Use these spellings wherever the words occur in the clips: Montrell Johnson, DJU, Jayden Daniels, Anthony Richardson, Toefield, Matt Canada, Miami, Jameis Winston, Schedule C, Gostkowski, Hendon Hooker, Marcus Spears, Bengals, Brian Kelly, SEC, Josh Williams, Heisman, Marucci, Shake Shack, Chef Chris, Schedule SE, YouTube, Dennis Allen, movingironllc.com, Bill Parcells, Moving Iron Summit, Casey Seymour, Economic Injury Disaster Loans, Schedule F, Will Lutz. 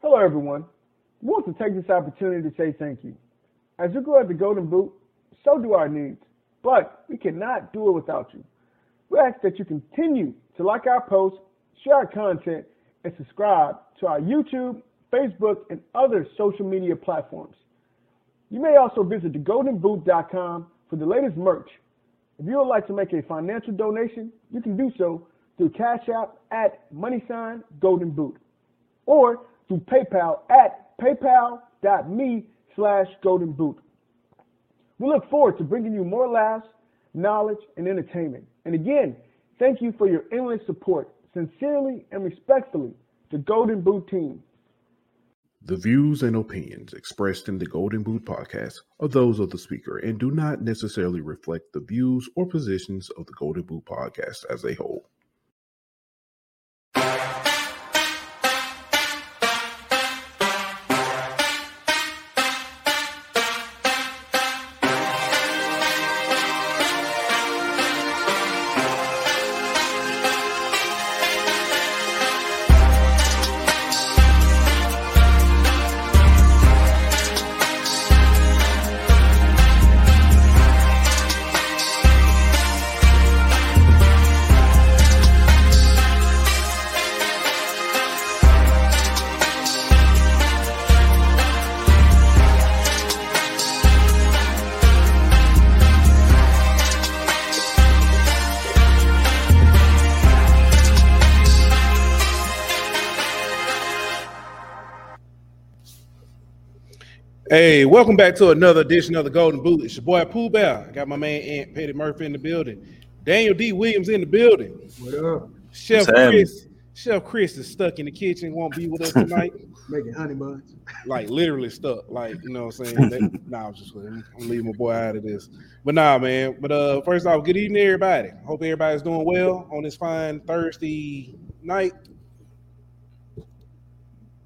Hello, everyone. I want to take this opportunity to say thank you. As you grow at the Golden Boot, so do our needs, but we cannot do it without you. We ask that you continue to like our posts, share our content, and subscribe to our YouTube, Facebook, and other social media platforms. You may also visit thegoldenboot.com for the latest merch. If you would like to make a financial donation, you can do so through Cash App at @GoldenBoot or through PayPal at paypal.me/GoldenBoot. We look forward to bringing you more laughs, knowledge, and entertainment. And again, thank you for your endless support. Sincerely and respectfully, the Golden Boot team. The views and opinions expressed in the Golden Boot podcast are those of the speaker and do not necessarily reflect the views or positions of the Golden Boot podcast as a whole. Hey, welcome back to another edition of the Golden Boot. It's your boy Pooh Bear. I got my man Aunt Petty Murphy in the building. Daniel D. Williams in the building. What up? Chef Chris is stuck in the kitchen, won't be with us tonight. Making honey buns. Like literally stuck. Like, you know what I'm saying? I'm leaving my boy out of this. But nah, man. But first off, good evening, everybody. Hope everybody's doing well on this fine Thursday night.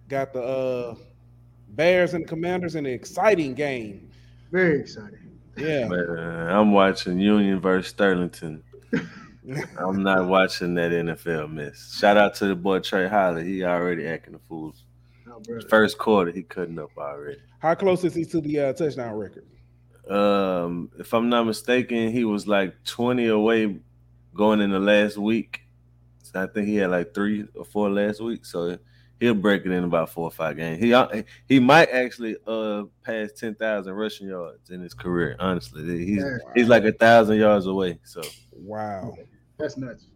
Got the Bears and Commanders in an exciting game. Very exciting. Yeah. Man, I'm watching Union versus Sterlington. I'm not watching that NFL miss. Shout out to the boy Trey Holly. He already acting the fool. First quarter, he cutting up already. How close is he to the touchdown record? If I'm not mistaken, he was like 20 away going in the last week. So I think he had like 3 or 4 last week. So he'll break it in about 4 or 5 games. He might actually pass 10,000 rushing yards in his career. Honestly, he's like 1,000 yards away. So wow, that's nuts,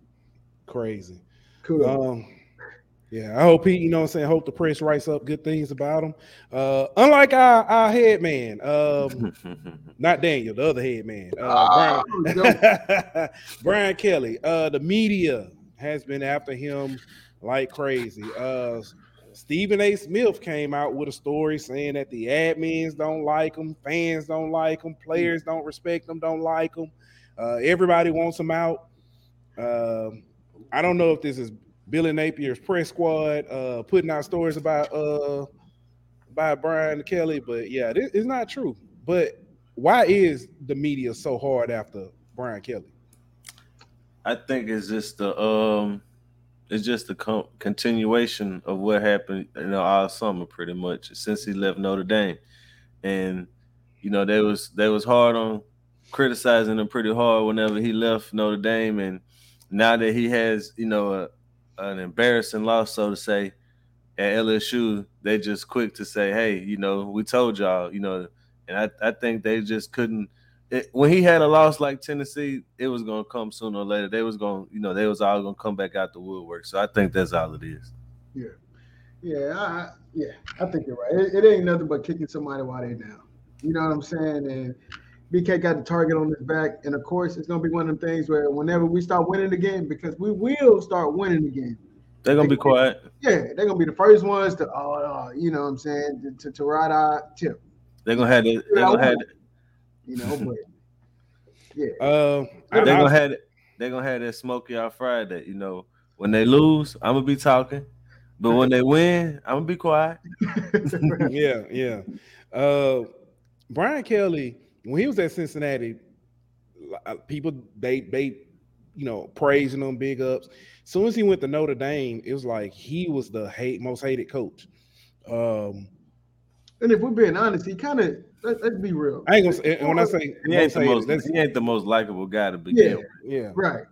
crazy, cool. Yeah, I hope he, you know what I'm saying, hope the press writes up good things about him. Unlike our head man, not Daniel, the other head man, Brian Kelly. The media has been after him like crazy. Stephen A. Smith came out with a story saying that the admins don't like him, fans don't like him, players don't respect him, don't like him. Everybody wants him out. I don't know if this is Billy Napier's press squad putting out stories about by Brian Kelly, but yeah, this is not true. But why is the media so hard after Brian Kelly? I think it's just the it's just a continuation of what happened, you know, all summer pretty much since he left Notre Dame, and you know they was hard on criticizing him pretty hard whenever he left Notre Dame, and now that he has, you know, an embarrassing loss, so to say, at LSU, they just quick to say, hey, you know, we told y'all, you know, and I think they just couldn't. When he had a loss like Tennessee, it was going to come sooner or later. They was going, you know, they was all going to come back out the woodwork. So I think that's all it is. Yeah, I think you're right. It ain't nothing but kicking somebody while they're down. You know what I'm saying? And BK got the target on his back, and of course, it's going to be one of them things where whenever we start winning the game, because we will start winning the game, they're going to be quiet. Yeah, they're going to be the first ones to, you know what I'm saying, to ride our tip. They're going to have it. They're going to have it. You know, but yeah, they're gonna have that Smokey on Friday. You know, when they lose, I'm gonna be talking, but when they win, I'm gonna be quiet. Yeah. Brian Kelly, when he was at Cincinnati, people they you know, praising him, big ups. As soon as he went to Notre Dame, it was like he was the most hated coach. And if we're being honest, he kind of let's be real. I ain't gonna say when I say he ain't the most likable guy to begin with. Yeah, right.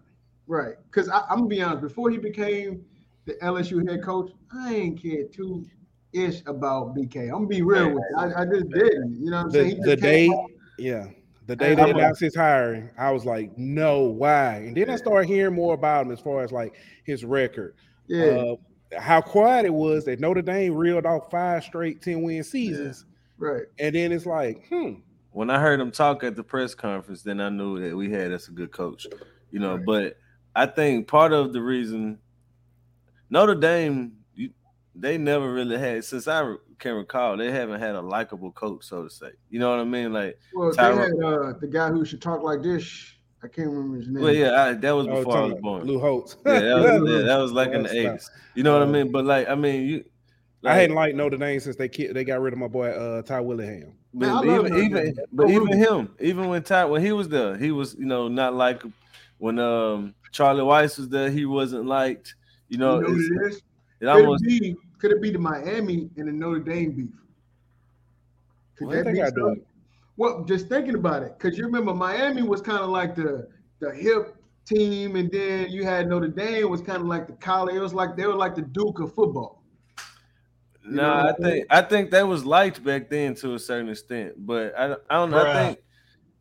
Because I'm gonna be honest, before he became the LSU head coach, I ain't cared too ish about BK. I'm gonna be real with you. I just didn't. You know what I'm saying? The day they announced his hiring, I was like, no, why? And then I started hearing more about him as far as like his record. Yeah. How quiet it was that Notre Dame reeled off 5 straight 10-win seasons. Yeah, right. And then it's like, When I heard him talk at the press conference, then I knew that we had us a good coach. You know, but I think part of the reason Notre Dame, they never really had, since I can recall, they haven't had a likable coach, so to say. You know what I mean? Like, well, they had the guy who should talk like this. I can't remember his name. Well, that was before I was born. Lou Holtz. That was like in the 80s. You know what I mean? But like, I mean, I hadn't liked Notre Dame since they got rid of my boy Ty Willingham. Even when Ty, when he was there, he was not like when Charlie Weiss was there. He wasn't liked. You know, could it be the Miami and the Notre Dame beef? Could that be something? Well, just thinking about it, because you remember Miami was kind of like the hip team, and then you had Notre Dame was kind of like the college. It was like they were like the Duke of football. I think that was liked back then to a certain extent, but I don't know. I think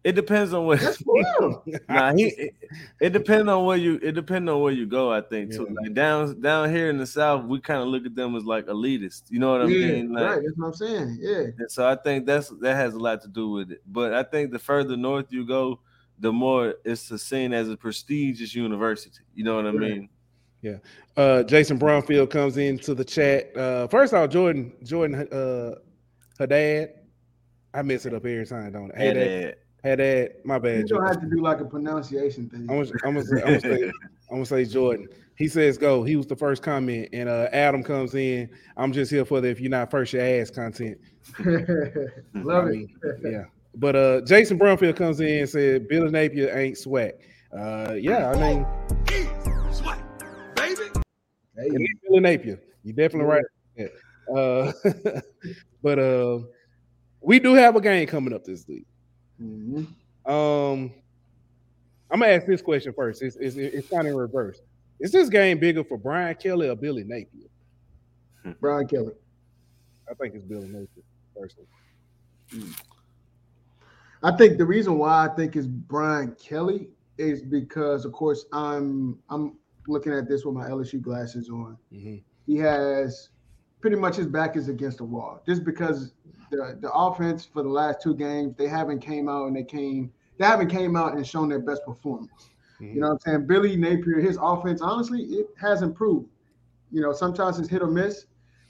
it depends on what. That's real. It depends on where you go. I think too. Like down here in the South, we kind of look at them as like elitist. You know what I mean? Like, right. That's what I'm saying. Yeah. And so I think that has a lot to do with it. But I think the further north you go, the more it's seen as a prestigious university. You know what I mean? Yeah. Jason Brumfield comes into the chat. First off, Jordan, her dad. I mess it up every time, don't I? My bad. You don't have to do like a pronunciation thing. I'm gonna say Jordan. He says go. He was the first comment, and Adam comes in. I'm just here for the if you're not first, your ass content. Love it. Yeah. But Jason Brumfield comes in and said Billy Napier ain't swag. He's swag, baby. Hey, Billy Napier. You definitely right. But we do have a game coming up this week. Mm-hmm. I'm gonna ask this question first. It's kind of in reverse. Is this game bigger for Brian Kelly or Billy Napier? Brian Kelly. I think it's Billy Napier personally. I think the reason why I think it's Brian Kelly is because, of course, I'm looking at this with my LSU glasses on. Mm-hmm. He has pretty much his back is against the wall just because. The offense for the last 2 games, they haven't came out and shown their best performance. Mm-hmm. You know what I'm saying? Billy Napier, his offense, honestly, it has improved. You know, sometimes it's hit or miss,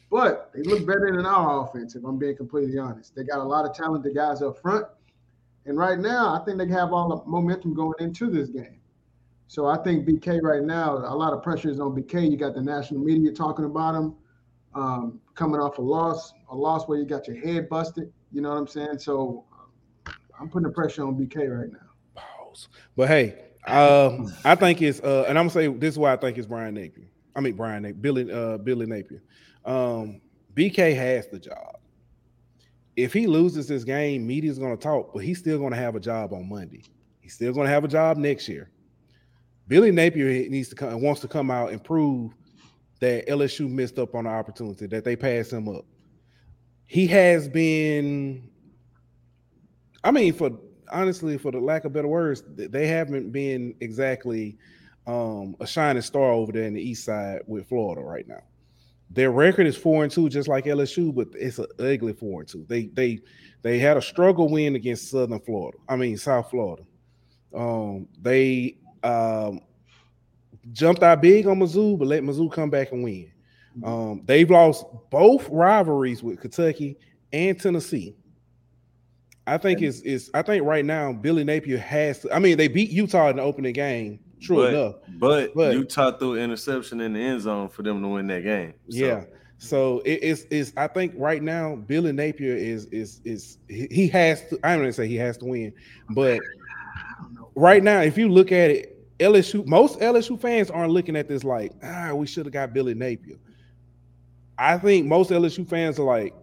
but they look better than our offense, if I'm being completely honest. They got a lot of talented guys up front. And right now, I think they have all the momentum going into this game. So I think BK right now, a lot of pressure is on BK. You got the national media talking about him. Coming off a loss where you got your head busted. You know what I'm saying? So I'm putting the pressure on BK right now. Balls. But hey, I think it's and I'm gonna say this is why I think it's Brian Napier. I mean Billy Napier. BK has the job. If he loses this game, media's gonna talk, but he's still gonna have a job on Monday. He's still gonna have a job next year. Billy Napier wants to come out and prove that LSU missed up on the opportunity, that they passed him up. He has been, I mean, for the lack of better words, they haven't been exactly a shining star over there in the east side with Florida right now. Their record is 4-2, just like LSU, but it's an ugly 4-2. They had a struggle win against South Florida. They jumped out big on Mizzou, but let Mizzou come back and win. They've lost both rivalries with Kentucky and Tennessee. I think right now Billy Napier has to. I mean, they beat Utah in the opening game, true enough. But Utah threw an interception in the end zone for them to win that game. So. Yeah. So it's I think right now Billy Napier is he has to. I don't even say he has to win, but right now, if you look at it. Most LSU fans aren't looking at this like, we should have got Billy Napier. I think most LSU fans are like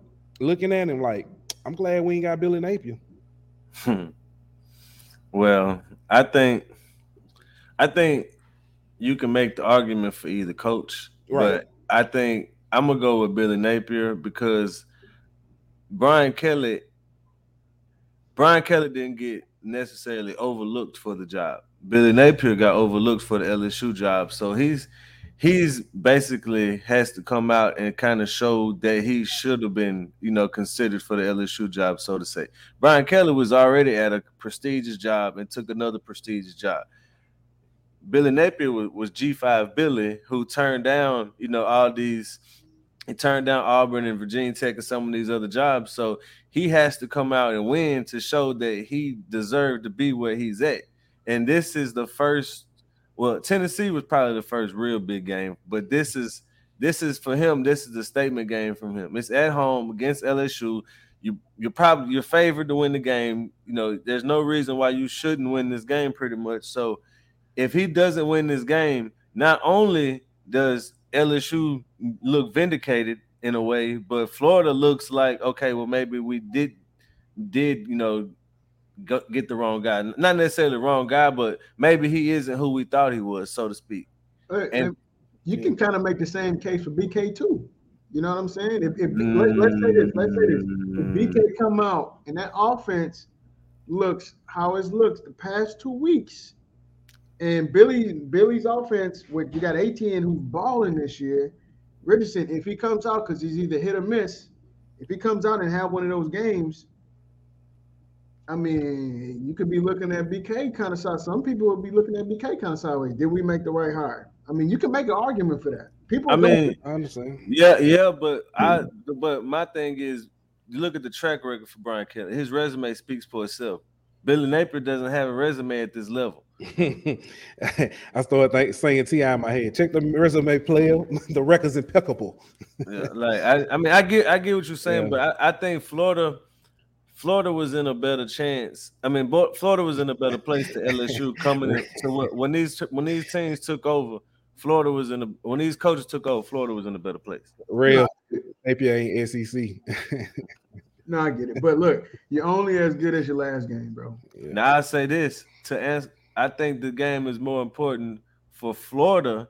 looking at him like, I'm glad we ain't got Billy Napier. Well, I think you can make the argument for either coach, right. But I think I'm gonna go with Billy Napier because Brian Kelly didn't get necessarily overlooked for the job. Billy Napier got overlooked for the LSU job, so he's basically has to come out and kind of show that he should have been, considered for the LSU job, so to say. Brian Kelly was already at a prestigious job and took another prestigious job. Billy Napier was G5 Billy, who turned down, he turned down Auburn and Virginia Tech and some of these other jobs. So he has to come out and win to show that he deserved to be where he's at. And this is the first. Well, Tennessee was probably the first real big game, but this is for him. This is the statement game from him. It's at home against LSU. You're favored to win the game. There's no reason why you shouldn't win this game, pretty much. So, if he doesn't win this game, not only does LSU look vindicated in a way, but Florida looks like, okay, well maybe we did. Get the wrong guy. Not necessarily the wrong guy, but maybe he isn't who we thought he was, so to speak. And you can kind of make the same case for BK too. You know what I'm saying? Let's say this. If BK come out and that offense looks how it looks the past 2 weeks, and Billy's offense, with you got ATN who's balling this year, Richardson, if he comes out, because he's either hit or miss, if he comes out and have one of those games, I mean, you could be looking at BK kind of sideways. Some people would be looking at BK kind of sideways. Did we make the right hire? I mean, you can make an argument for that. People, honestly. Yeah, but my thing is, you look at the track record for Brian Kelly. His resume speaks for itself. Billy Napier doesn't have a resume at this level. I started saying T.I. in my head. Check the resume, player. The record's impeccable. Yeah, I get what you're saying, but I think Florida was in a better chance. I mean, Florida was in a better place to LSU coming to when these teams took over. Florida was in when these coaches took over. Florida was in a better place. Real Napier ain't SEC. No, I get it. But look, you're only as good as your last game, bro. Yeah. Now I say this to answer. I think the game is more important for Florida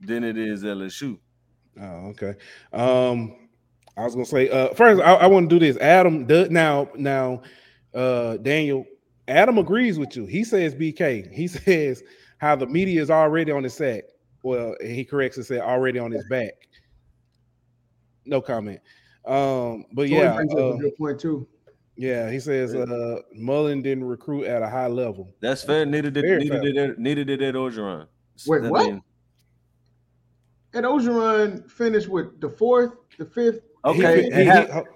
than it is LSU. Oh, okay. I was gonna say first. I want to do this. Adam Daniel. Adam agrees with you. He says BK. He says how the media is already on his sack. Well, he corrects and said already on his back. No comment. But yeah, that's a good point too. Yeah, he says Mullen didn't recruit at a high level. That's fair. Neither did Ed Orgeron. Wait, that what? Ed Orgeron finished with the fourth, the fifth. Okay,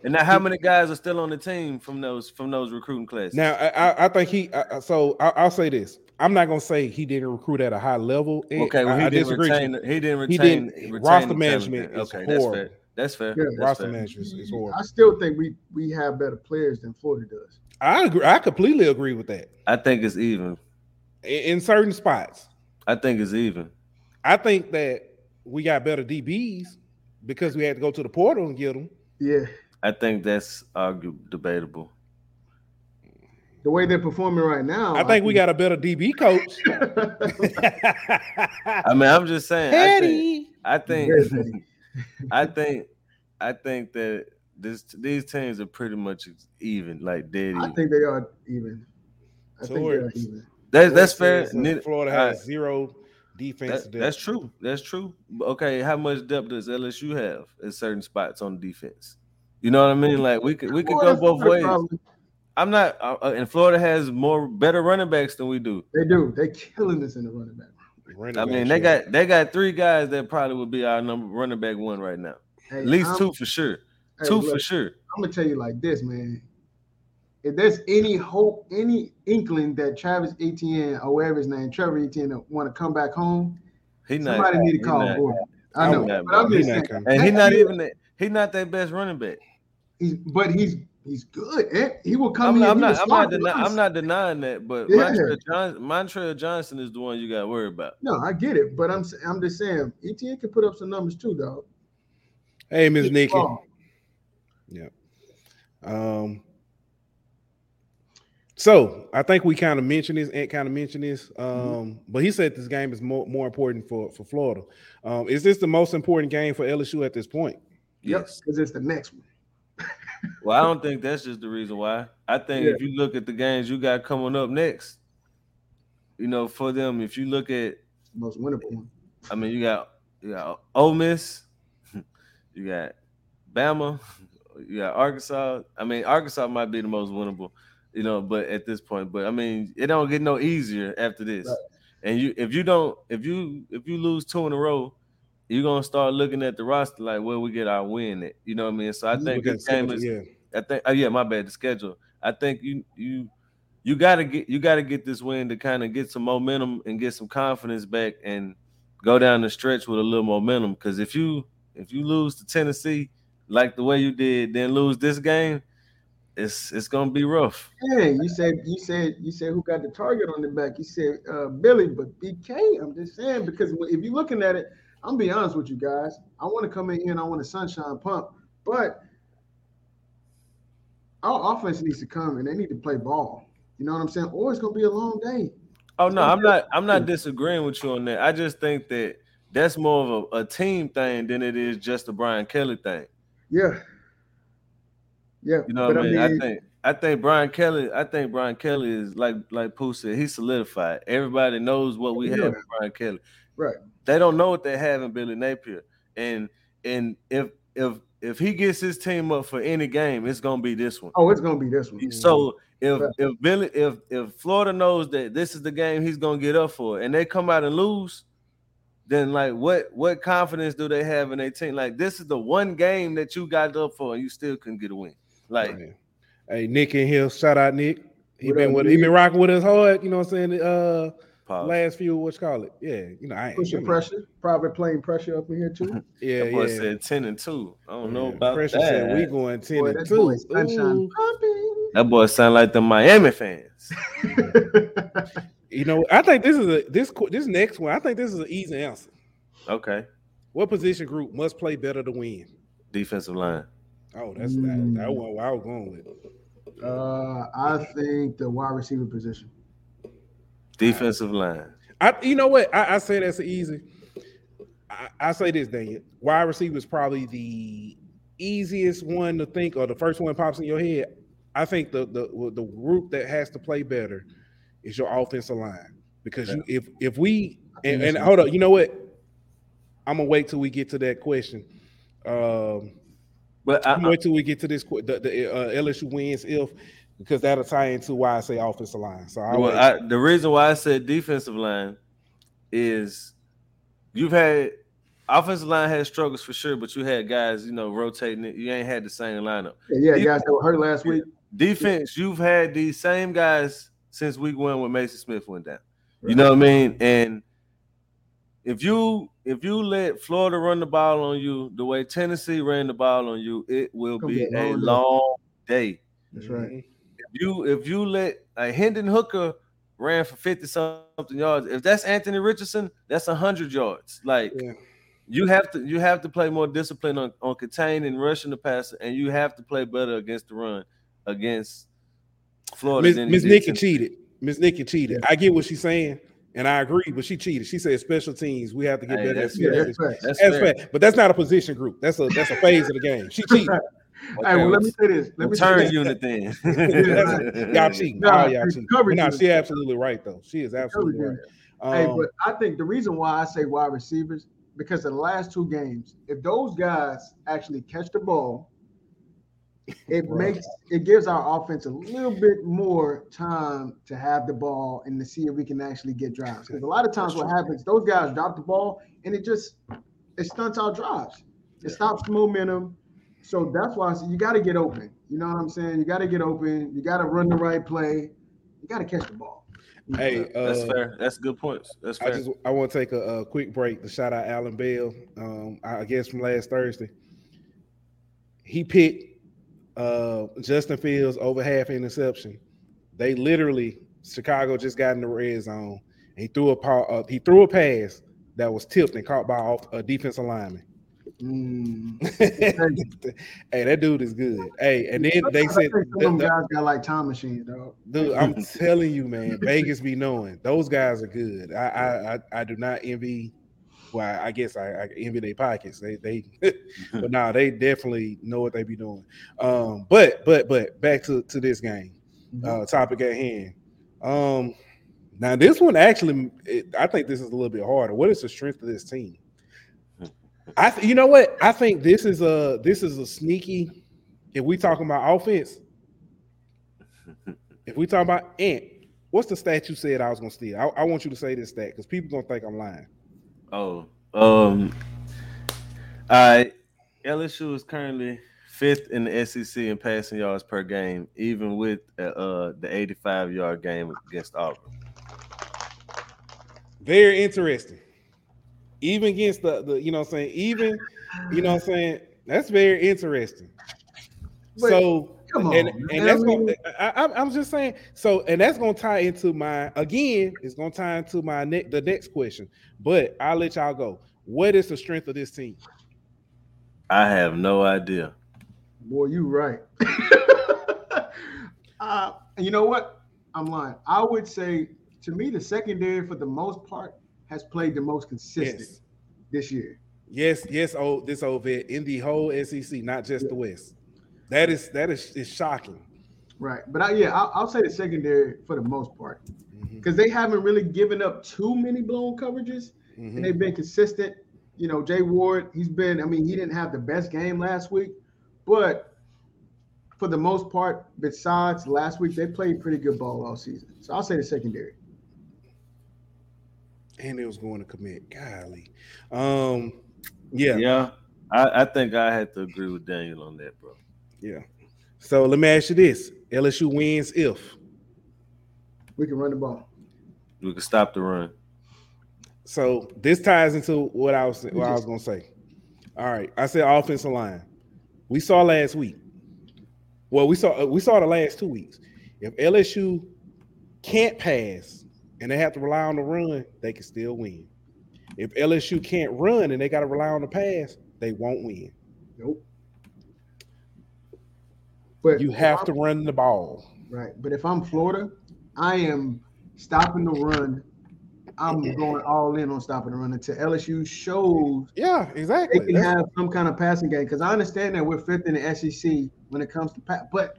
and now how many guys are still on the team from those recruiting classes? Now, I think I'll say this. I'm not gonna say he didn't recruit at a high level. Okay, well, he didn't retain roster management. Okay, that's fair. Yeah, roster management is horrible. I still think we have better players than Florida does. I agree. I completely agree with that. I think it's even in certain spots. I think it's even. I think that we got better DBs. Because we had to go to the portal and get them. Yeah. I think that's debatable. The way they're performing right now. I think we got a better DB coach. I mean, I'm just saying. Petty. I think that these teams are pretty much even, like dead. I think they are even. I think they are even. That's fair. Florida has zero defense. That's true. Okay, how much depth does LSU have at certain spots on defense? You know what I mean? Like we could go both ways. I'm not. And Florida has better running backs than we do. They do. They're killing us in the running back. They got three guys that probably would be our number running back one right now. Hey, at least two for sure. I'm gonna tell you like this, man. If there's any hope, any inkling that Travis Etienne or whatever his name, Trevor Etienne, want to come back home, somebody need to call for him. I know, but I'm just saying. And he's not their best running back. He's good. And he will come in. I'm not denying that, but Montrell Johnson is the one you got to worry about. No, I get it, but I'm just saying Etienne can put up some numbers too, dog. Hey, Ms. Nikki. Yeah. So I think we kind of mentioned this. Ant kind of mentioned this. But he said this game is more important for Florida. Is this the most important game for LSU at this point? Yes, because it's the next one. Well, I don't think that's just the reason why. I think if you look at the games you got coming up next, you know, for them, if you look at the most winnable one. I mean, you got Ole Miss, you got Bama, you got Arkansas. I mean, Arkansas might be the most winnable, you know, but at this point, but I mean, it don't get no easier after this. Right. And if you lose two in a row, you're gonna start looking at the roster like where we get our win at. You know what I mean? So I think this game is. Yeah. The schedule. I think you gotta get this win to kind of get some momentum and get some confidence back and go down the stretch with a little momentum. Because if you lose to Tennessee like the way you did, then lose this game, it's gonna be rough. Hey, you said who got the target on the back? You said Billy, but BK. I'm just saying because if you're looking at it. I'm be honest with you guys. I want to come in here and I want a sunshine pump, but our offense needs to come and they need to play ball. You know what I'm saying? Or it's gonna be a long day. Oh no, I'm not disagreeing with you on that. I just think that that's more of a team thing than it is just a Brian Kelly thing. Yeah. Yeah. You know what I mean? I think Brian Kelly is like Pooh said, he's solidified. Everybody knows what we have with Brian Kelly. Right. They don't know what they have in Billy Napier. And if he gets his team up for any game, it's gonna be this one. Oh, it's gonna be this one. So if Florida knows that this is the game he's gonna get up for and they come out and lose, then like what confidence do they have in their team? Like this is the one game that you got up for and you still couldn't get a win. Like hey, Nick in here, shout out Nick. He been rocking with us hard, you know what I'm saying? Last few, you know, I ain't pushing pressure, probably playing pressure up in here too. That boy said 10-2. I don't know about pressure that. Said we going 10-2. Boy, that boy sound like the Miami fans. You know, I think this is this next one. I think this is an easy answer. Okay. What position group must play better to win? Defensive line. Oh, that's that one I was going with. I think the wide receiver position. Defensive line. You know what? I say that's easy. I say this, Daniel. Wide receiver is probably the easiest one to think, or the first one pops in your head. I think the group that has to play better is your offensive line because if we hold up, you know what? I'm gonna wait till we get to that question. But I'm gonna wait till we get to this the LSU wins if. Because that'll tie into why I say offensive line. So the reason why I said defensive line is you've had offensive line had struggles for sure, but you had guys, you know, rotating it. You ain't had the same lineup. Guys that were hurt last week. Defense, you've had these same guys since week one when Mason Smith went down. Right. You know what I mean? And if you let Florida run the ball on you the way Tennessee ran the ball on you, it will be a long day. That's right. If you let a Hendon Hooker ran for 50-something yards, if that's Anthony Richardson, that's 100 yards. Like you have to play more discipline on containing, rushing the passer, and you have to play better against the run against Florida. Miss Nikki cheated. I get what she's saying, and I agree, but she cheated. She said special teams. We have to get better. That's fair. But that's not a position group. That's a phase of the game. She cheated. Okay, all right, well, let me say this. Return unit then. Y'all cheating. Y'all cheating. No, she's absolutely right, though. She is absolutely right. But I think the reason why I say wide receivers, because the last two games, if those guys actually catch the ball, it gives our offense a little bit more time to have the ball and to see if we can actually get drives. Because a lot of times what happens, those guys drop the ball, and it stunts our drives. It stops momentum. So that's why I said you got to get open. You know what I'm saying? You got to get open. You got to run the right play. You got to catch the ball. Hey, that's fair. That's good points. That's fair. I want to take a quick break to shout out Alan Bell, I guess from last Thursday. He picked Justin Fields over half interception. They literally Chicago just got in the red zone. He threw a pass that was tipped and caught by a defensive lineman. Hey, that dude is good. Hey, and then they said some guys got like time machine, dog. Dude, I'm telling you, man, Vegas be knowing those guys are good. I do not envy. Well, I guess I envy their pockets. They but nah, they definitely know what they be doing. But back to this game, topic at hand. Now this one actually, I think this is a little bit harder. What is the strength of this team? You know what? I think this is a sneaky. If we talking about offense, if we talking about Ant, what's the stat you said I was gonna steal? I want you to say this stat because people gonna think I'm lying. Oh, LSU is currently fifth in the SEC in passing yards per game, even with the 85-yard game against Auburn. Very interesting. Even against the you know what I'm saying, that's very interesting. Wait, so and that's gonna, I'm just saying, so and that's gonna tie into the next question, but I'll let y'all go. What is the strength of this team? I have no idea. Boy, you right. You know what? I'm lying. I would say to me the secondary for the most part has played the most consistent this year. Yes, this old vet in the whole SEC, not just the West. That is shocking. Right, but I'll say the secondary for the most part because they haven't really given up too many blown coverages and they've been consistent. You know, Jay Ward, he didn't have the best game last week, but for the most part, besides last week, they played pretty good ball all season. So I'll say the secondary. And it was going to commit. Golly. Yeah. I think I had to agree with Daniel on that, bro. Yeah. So let me ask you this. LSU wins if we can run the ball. We can stop the run. So this ties into what I was going to say. All right. I said offensive line. We saw last week. Well, we saw the last 2 weeks. If LSU can't pass and they have to rely on the run, they can still win. If LSU can't run and they got to rely on the pass, they won't win. Nope. But you have to run the ball. Right. But if I'm Florida, I am stopping the run. I'm going all in on stopping the run until LSU shows they can have some kind of passing game. Because I understand that we're fifth in the SEC when it comes to pass, but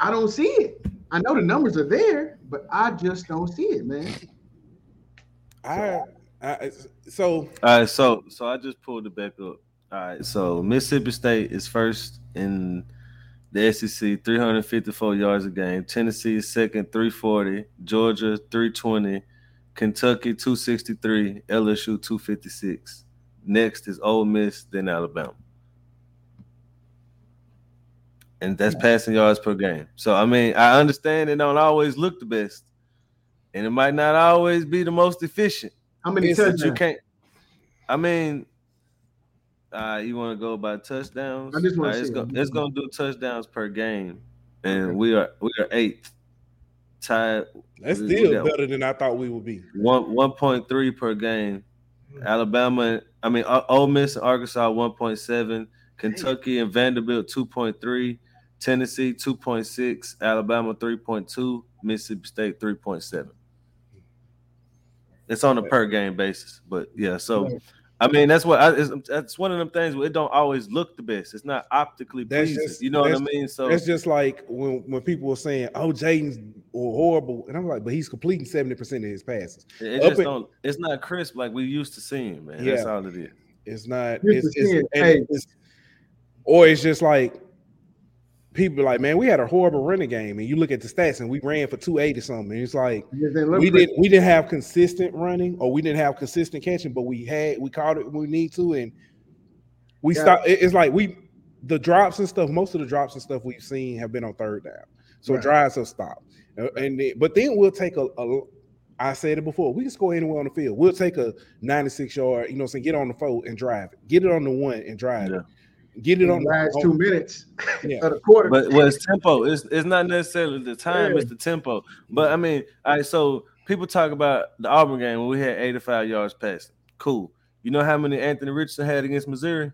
I don't see it. I know the numbers are there, but I just don't see it, man. So I just pulled it back up. All right, so Mississippi State is first in the SEC, 354 yards a game. Tennessee is second, 340. Georgia, 320. Kentucky, 263. LSU, 256. Next is Ole Miss, then Alabama. And that's passing yards per game. So, I understand it don't always look the best, and it might not always be the most efficient. How many touchdowns? You can't. You want to go by touchdowns? I just want to see. It's going to do touchdowns per game, and we are eighth. Tied. That's still better than I thought we would be. 1.3 per game. Alabama. Ole Miss and Arkansas 1.7. Kentucky and Vanderbilt 2.3. Tennessee 2.6, Alabama 3.2, Mississippi State 3.7. It's on a per game basis, but yeah. So, that's what that's one of them things where it don't always look the best. It's not optically pleasing. You know what I mean? So it's just like when people were saying, "Oh, Jayden's horrible," and I'm like, "But he's completing 70% of his passes." It's not crisp like we used to seeing, man. Yeah. That's all it is. It's not. It's just like. People are like, man, we had a horrible running game, and you look at the stats, and we ran for 280 something. And it's like we didn't have consistent running, or we didn't have consistent catching, but we caught it when we need to, and we stopped. It's like the drops and stuff. Most of the drops and stuff we've seen have been on third down, so drives have stopped. But then we'll take I said it before. We can score anywhere on the field. We'll take a 96-yard, get on the fold and drive it. Get it on the one and drive it. Get it on the last 2 minutes of the quarter. But it's tempo. It's not necessarily the time, it's the tempo. But all right, so people talk about the Auburn game when we had 85 yards passing. Cool. You know how many Anthony Richardson had against Missouri?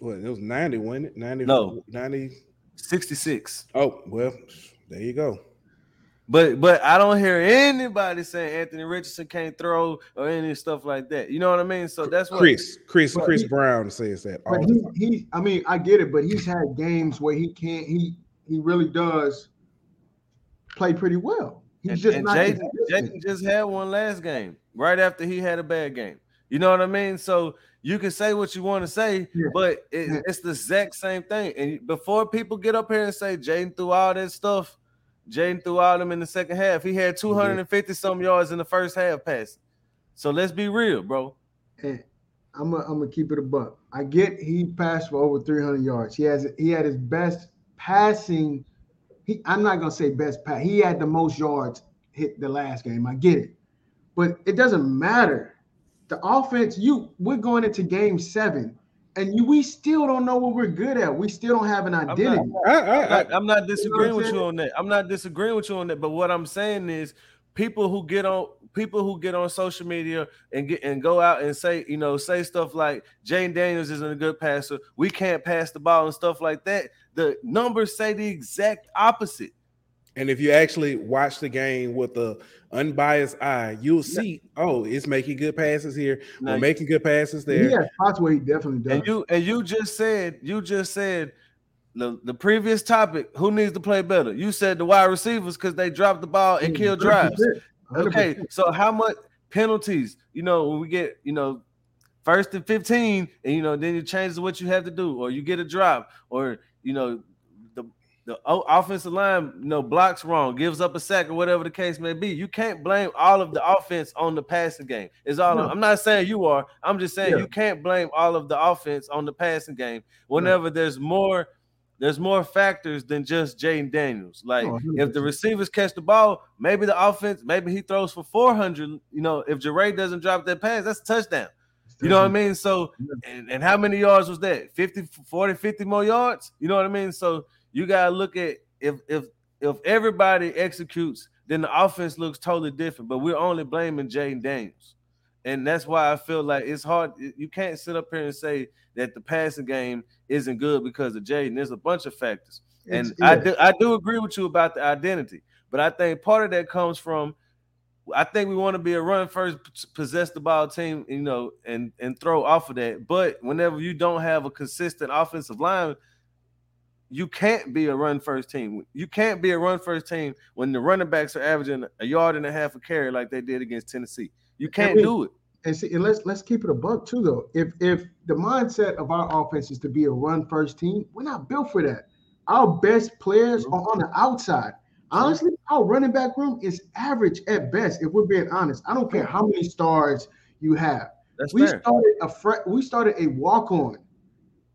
Well, it was 90, wasn't it? 90, no. 90. 66. Oh, well, there you go. But I don't hear anybody saying Anthony Richardson can't throw or any stuff like that. You know what I mean? So that's what Chris Brown says that. But I get it, but he's had games where he can't. He really does play pretty well. He's just not. Jayden just had one last game right after he had a bad game. You know what I mean? So you can say what you want to say, but it's the exact same thing. And before people get up here and say Jayden threw all that stuff. Jayden threw all them in the second half. He had 250-some yards in the first half passing. So let's be real, bro. Hey, I'm going to keep it a buck. I get he passed for over 300 yards. He had his best passing. I'm not going to say best pass. He had the most yards hit the last game. I get it. But it doesn't matter. The offense, we're going into game 7. And we still don't know what we're good at. We still don't have an identity. I'm not disagreeing with you on that. I'm not disagreeing with you on that. But what I'm saying is, people who get on social media and go out and say, you know, say stuff like Jayden Daniels isn't a good passer. We can't pass the ball and stuff like that. The numbers say the exact opposite. And if you actually watch the game with an unbiased eye, you'll see, it's making good passes here, or making good passes there. Yeah, that's what he definitely does. And you just said, the previous topic, who needs to play better? You said the wide receivers because they dropped the ball and killed drives. 100%. Okay, so how much penalties, when we get, first and 15, and, then you change what you have to do, or you get a drop, or, the offensive line, blocks wrong, gives up a sack, or whatever the case may be. You can't blame all of the offense on the passing game. I'm not saying you are. I'm just saying you can't blame all of the offense on the passing game. Whenever there's more factors than just Jayden Daniels. Like if the receivers catch the ball, maybe the offense, maybe he throws for 400. If Jarray doesn't drop that pass, that's a touchdown. You know what I mean? So and how many yards was that? 50 more yards. You know what I mean? So. You gotta look at if everybody executes, then the offense looks totally different. But we're only blaming Jayden Daniels, and that's why I feel like it's hard. You can't sit up here and say that the passing game isn't good because of Jayden. There's a bunch of factors, and I do agree with you about the identity. But I think part of that comes from we want to be a run first, possess the ball team, and throw off of that. But whenever you don't have a consistent offensive line. You can't be a run-first team. You can't be a run-first team when the running backs are averaging 1.5 yards a carry like they did against Tennessee. You can't do it. And see, and let's keep it a buck too, though. If the mindset of our offense is to be a run-first team, we're not built for that. Our best players are on the outside. Honestly, our running back room is average at best, if we're being honest. I don't care how many stars you have. We started a walk-on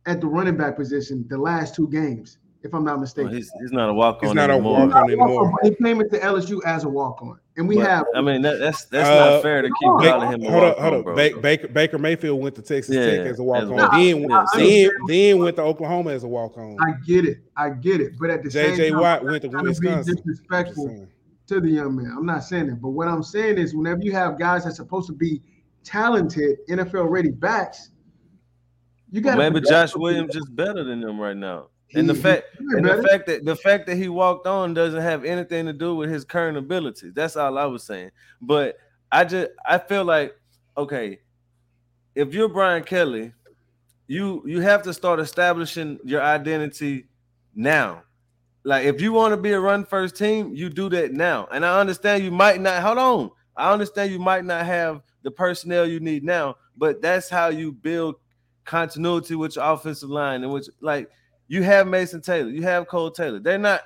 at the running back position the last 2 games, if I'm not mistaken. Well, he's not a walk-on anymore. He came into LSU as a walk-on. And that's not fair to keep calling him a walk-on. Hold on. Baker Mayfield went to Texas Tech as a walk-on. Then went to Oklahoma as a walk-on. I get it. But at the same time, J.J. Watt went to Wisconsin. Be disrespectful to the young man. I'm not saying that. But what I'm saying is whenever you have guys that's supposed to be talented, NFL-ready backs, maybe Josh Williams is better than them right now. The fact that he walked on doesn't have anything to do with his current ability. That's all I was saying. But I feel like, okay, if you're Brian Kelly, you have to start establishing your identity now. Like if you want to be a run first team, you do that now. And I understand you might not. Hold on. I understand you might not have the personnel you need now, but that's how you build continuity with your offensive line, in which like you have Mason Taylor, you have Cole Taylor. They're not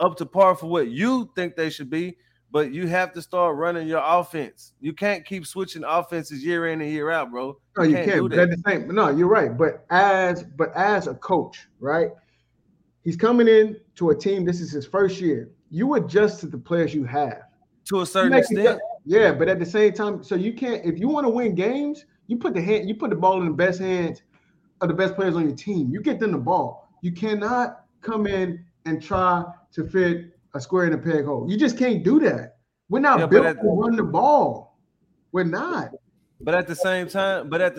up to par for what you think they should be, but you have to start running your offense. You can't keep switching offenses year in and year out, bro. No, you can't. Do that. That's the same. No, you're right. But as a coach, right? He's coming in to a team. This is his first year. You adjust to the players you have to a certain extent. Yeah, but at the same time, so you can't if you want to win games. You put the ball in the best hands of the best players on your team. You get them the ball. You cannot come in and try to fit a square in a peg hole. You just can't do that. We're not built to run the ball. We're not. But at the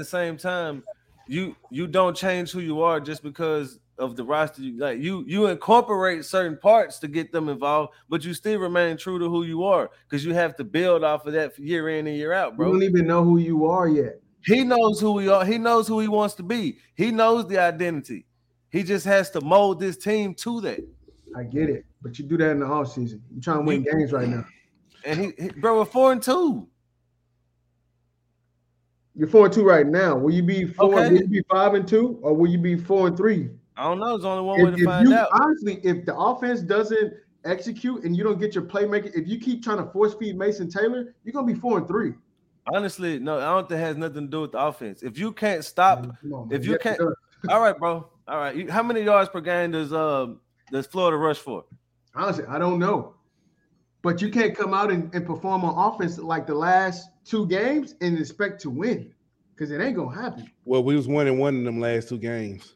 same time, you don't change who you are just because of the roster. Like you incorporate certain parts to get them involved, but you still remain true to who you are because you have to build off of that year in and year out, bro. You don't even know who you are yet. He knows who we are. He knows who he wants to be. He knows the identity. He just has to mold this team to that. I get it, but you do that in the offseason. You're trying to win games right now. And he bro, we're 4-2. You're 4-2 right now. Will you be 4? Okay. Will you be 5-2, or will you be 4-3? I don't know. There's only one way to find out. Honestly, if the offense doesn't execute and you don't get your playmaker, if you keep trying to force feed Mason Taylor, you're gonna be 4-3. Honestly, no, I don't think it has nothing to do with the offense. If you can't stop, all right, bro. All right. How many yards per game does Florida rush for? Honestly, I don't know. But you can't come out and perform on offense like the last 2 games and expect to win, because it ain't gonna happen. Well, we was 1-1 in them last 2 games.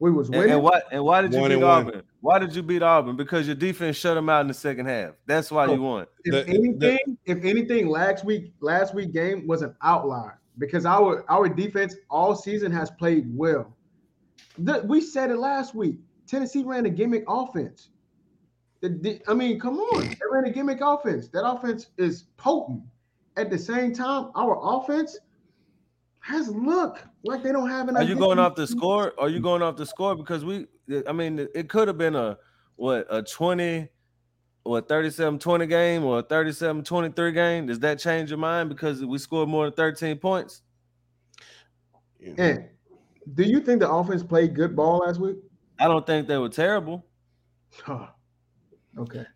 We was winning. And why did you beat Auburn? Why did you beat Auburn? Because your defense shut them out in the second half. That's why you won. If anything, last week game was an outlier because our defense all season has played well. We said it last week. Tennessee ran a gimmick offense. Come on. They ran a gimmick offense. That offense is potent. At the same time, our offense has looked like they don't have an idea. Are you going off the score? Because it could have been a 20 or 37-20 game or a 37-23 game. Does that change your mind because we scored more than 13 points? Yeah. And do you think the offense played good ball last week? I don't think they were terrible. Huh. Okay.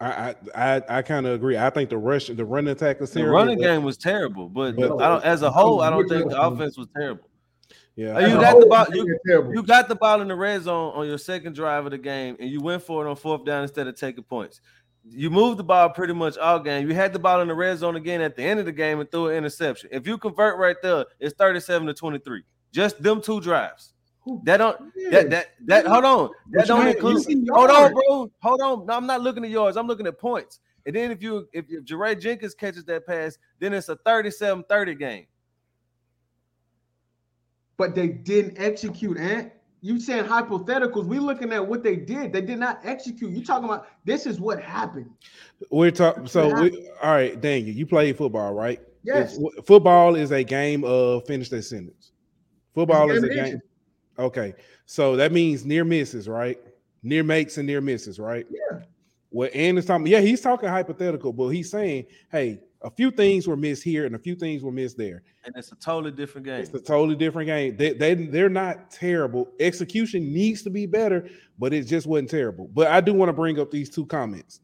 I kind of agree. I think the running attack was terrible. The running game was terrible, but I don't, as a whole, I don't think the offense was terrible. Yeah, you got the ball in the red zone on your second drive of the game, and you went for it on 4th down instead of taking points. You moved the ball pretty much all game. You had the ball in the red zone again at the end of the game and threw an interception. If you convert right there, it's 37-23. Just them 2 drives. Hold on. No, I'm not looking at yards. I'm looking at points. And then if Jarae Jenkins catches that pass, then it's a 37-30 game. But they didn't execute, Ant. You saying hypotheticals. We looking at what they did. They did not execute. You talking about this is what happened. We're talking. All right, Daniel, you play football, right? Yes. Football is a game of finish that sentence. Football is a game. Okay, so that means near misses, right? Near makes and near misses, right? Yeah. Well, and it's talking, he's talking hypothetical, but he's saying, hey, a few things were missed here and a few things were missed there. And it's a totally different game. They're not terrible. Execution needs to be better, but it just wasn't terrible. But I do want to bring up these 2 comments.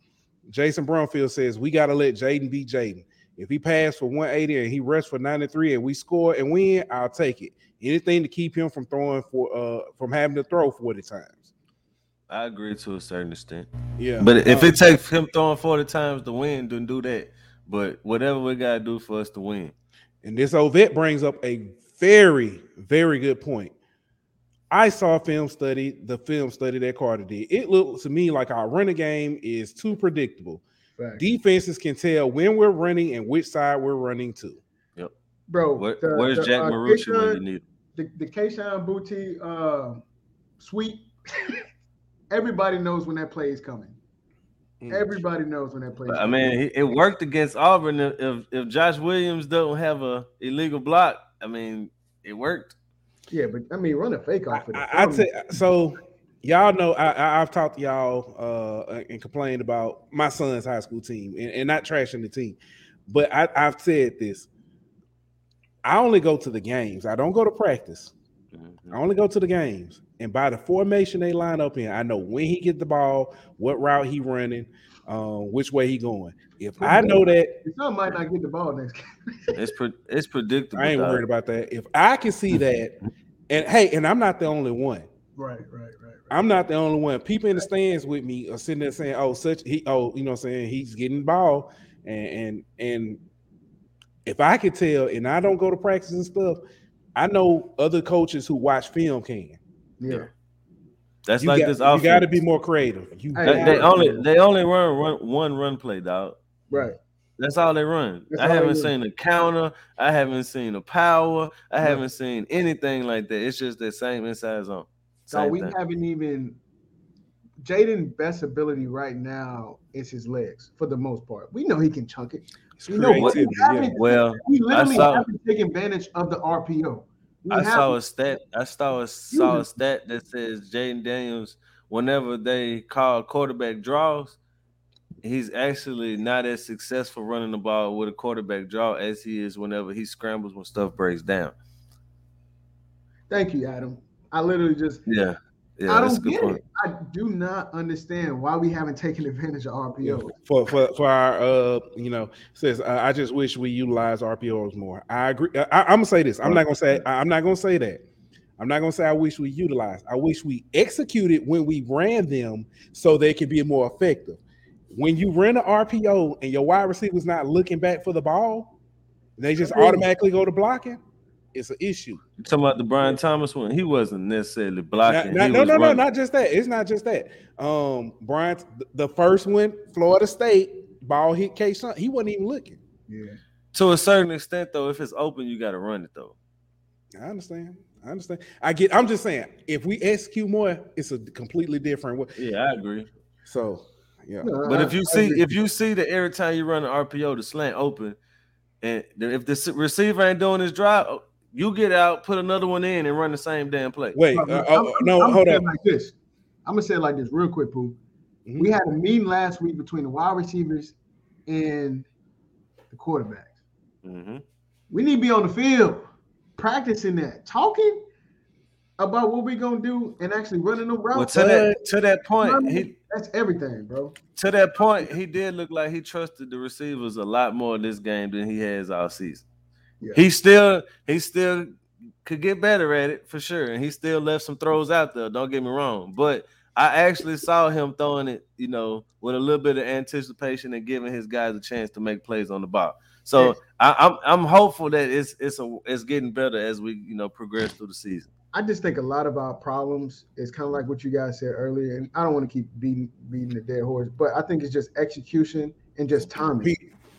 Jason Brumfield says, we got to let Jayden be Jayden. If he passed for 180 and he rushed for 93 and we score and win, I'll take it. Anything to keep him from having to throw 40 times. I agree to a certain extent. Yeah. But if it takes him throwing 40 times to win, then do that. But whatever we got to do for us to win. And this old vet brings up a very, very good point. I saw the film study that Carter did. It looked to me like our running game is too predictable. Right. Defenses can tell when we're running and which side we're running to. Yep. Bro, where's Jack Marucci when you need him? The Kayshawn Booty sweep. Everybody knows when that play is coming. Everybody knows when that play is coming. I mean, it worked against Auburn. If Josh Williams don't have an illegal block, I mean, it worked. Yeah, but I mean, run a fake off of it. Y'all know I've talked to y'all and complained about my son's high school team and not trashing the team. But I've said this. I only go to the games. I don't go to practice. I only go to the games. And by the formation they line up in, I know when he get the ball, what route he running, which way he going. If I know that – Some might not get the ball next game. It's predictable. I ain't worried about that. If I can see that – and I'm not the only one. Right. I'm not the only one. People in the stands with me are sitting there saying, he's getting the ball. And if I could tell, and I don't go to practice and stuff, I know other coaches who watch film can. Yeah. That's this offense. You got to be more creative. They only run one run play, dog. Right. That's all they run. That's I haven't seen a counter. I haven't seen a power. I haven't seen anything like that. It's just that same inside zone. So we haven't even – Jayden's best ability right now is his legs for the most part. We know he can chunk it. We know what he we literally haven't taken advantage of the RPO. I saw a stat that says Jayden Daniels, whenever they call quarterback draws, he's actually not as successful running the ball with a quarterback draw as he is whenever he scrambles when stuff breaks down. Thank you, Adam. I literally just I don't get it. I do not understand why we haven't taken advantage of RPOs. For our I just wish we utilize RPOs more. I agree. I'm gonna say this. I'm not gonna say that. I'm not gonna say I wish we utilized. I wish we executed when we ran them so they could be more effective. When you run an RPO and your wide receiver's not looking back for the ball, they just automatically go to blocking. It's an issue. You're talking about the Brian Thomas one. He wasn't necessarily blocking. Not just that. It's not just that. Brian, the first one, Florida State, ball hit K-Sun. He wasn't even looking. Yeah. To a certain extent, though, if it's open, you got to run it, though. I understand. I'm just saying, if we execute more, it's a completely different way. Yeah, I agree. So, yeah. No, but if you see that every time you run an RPO, the slant open, and if the receiver ain't doing his drive, you get out, put another one in, and run the same damn play. Wait, hold on. I'm going to say it like this real quick, Pooh. Mm-hmm. We had a meeting last week between the wide receivers and the quarterbacks. Mm-hmm. We need to be on the field practicing that, talking about what we're going to do and actually running them routes. Well, that's everything, bro. To that point, he did look like he trusted the receivers a lot more this game than he has all season. Yeah. He still could get better at it for sure, and he still left some throws out there. Don't get me wrong, but I actually saw him throwing it, with a little bit of anticipation and giving his guys a chance to make plays on the ball. So yeah. I'm hopeful that it's getting better as we progress through the season. I just think a lot of our problems is kind of like what you guys said earlier, and I don't want to keep beating the dead horse, but I think it's just execution and just timing.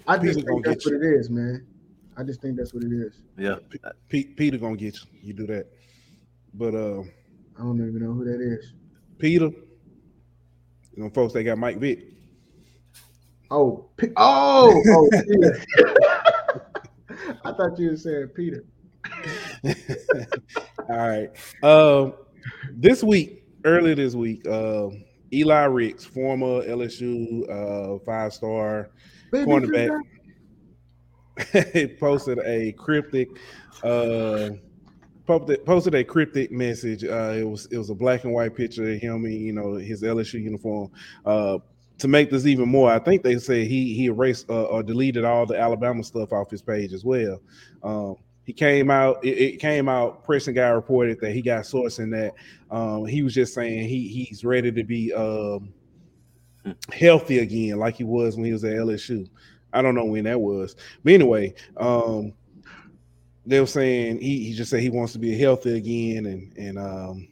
I just think that's what it is, man. I just think that's what it is. Yeah. Peter gonna get you. You do that. But I don't even know who that is. Peter. Folks, they got Mike Vick. Oh, Peter. I thought you were saying Peter. All right. Earlier this week, Eli Ricks, former LSU five-star cornerback, posted a cryptic message. It was a black and white picture of him in his LSU uniform. To make this even more, I think they said he erased or deleted all the Alabama stuff off his page as well. He came out. It came out. Press and guy reported that he got sourcing that he was just saying he's ready to be healthy again, like he was when he was at LSU. I don't know when that was, but anyway, they were saying he just said he wants to be healthy again, and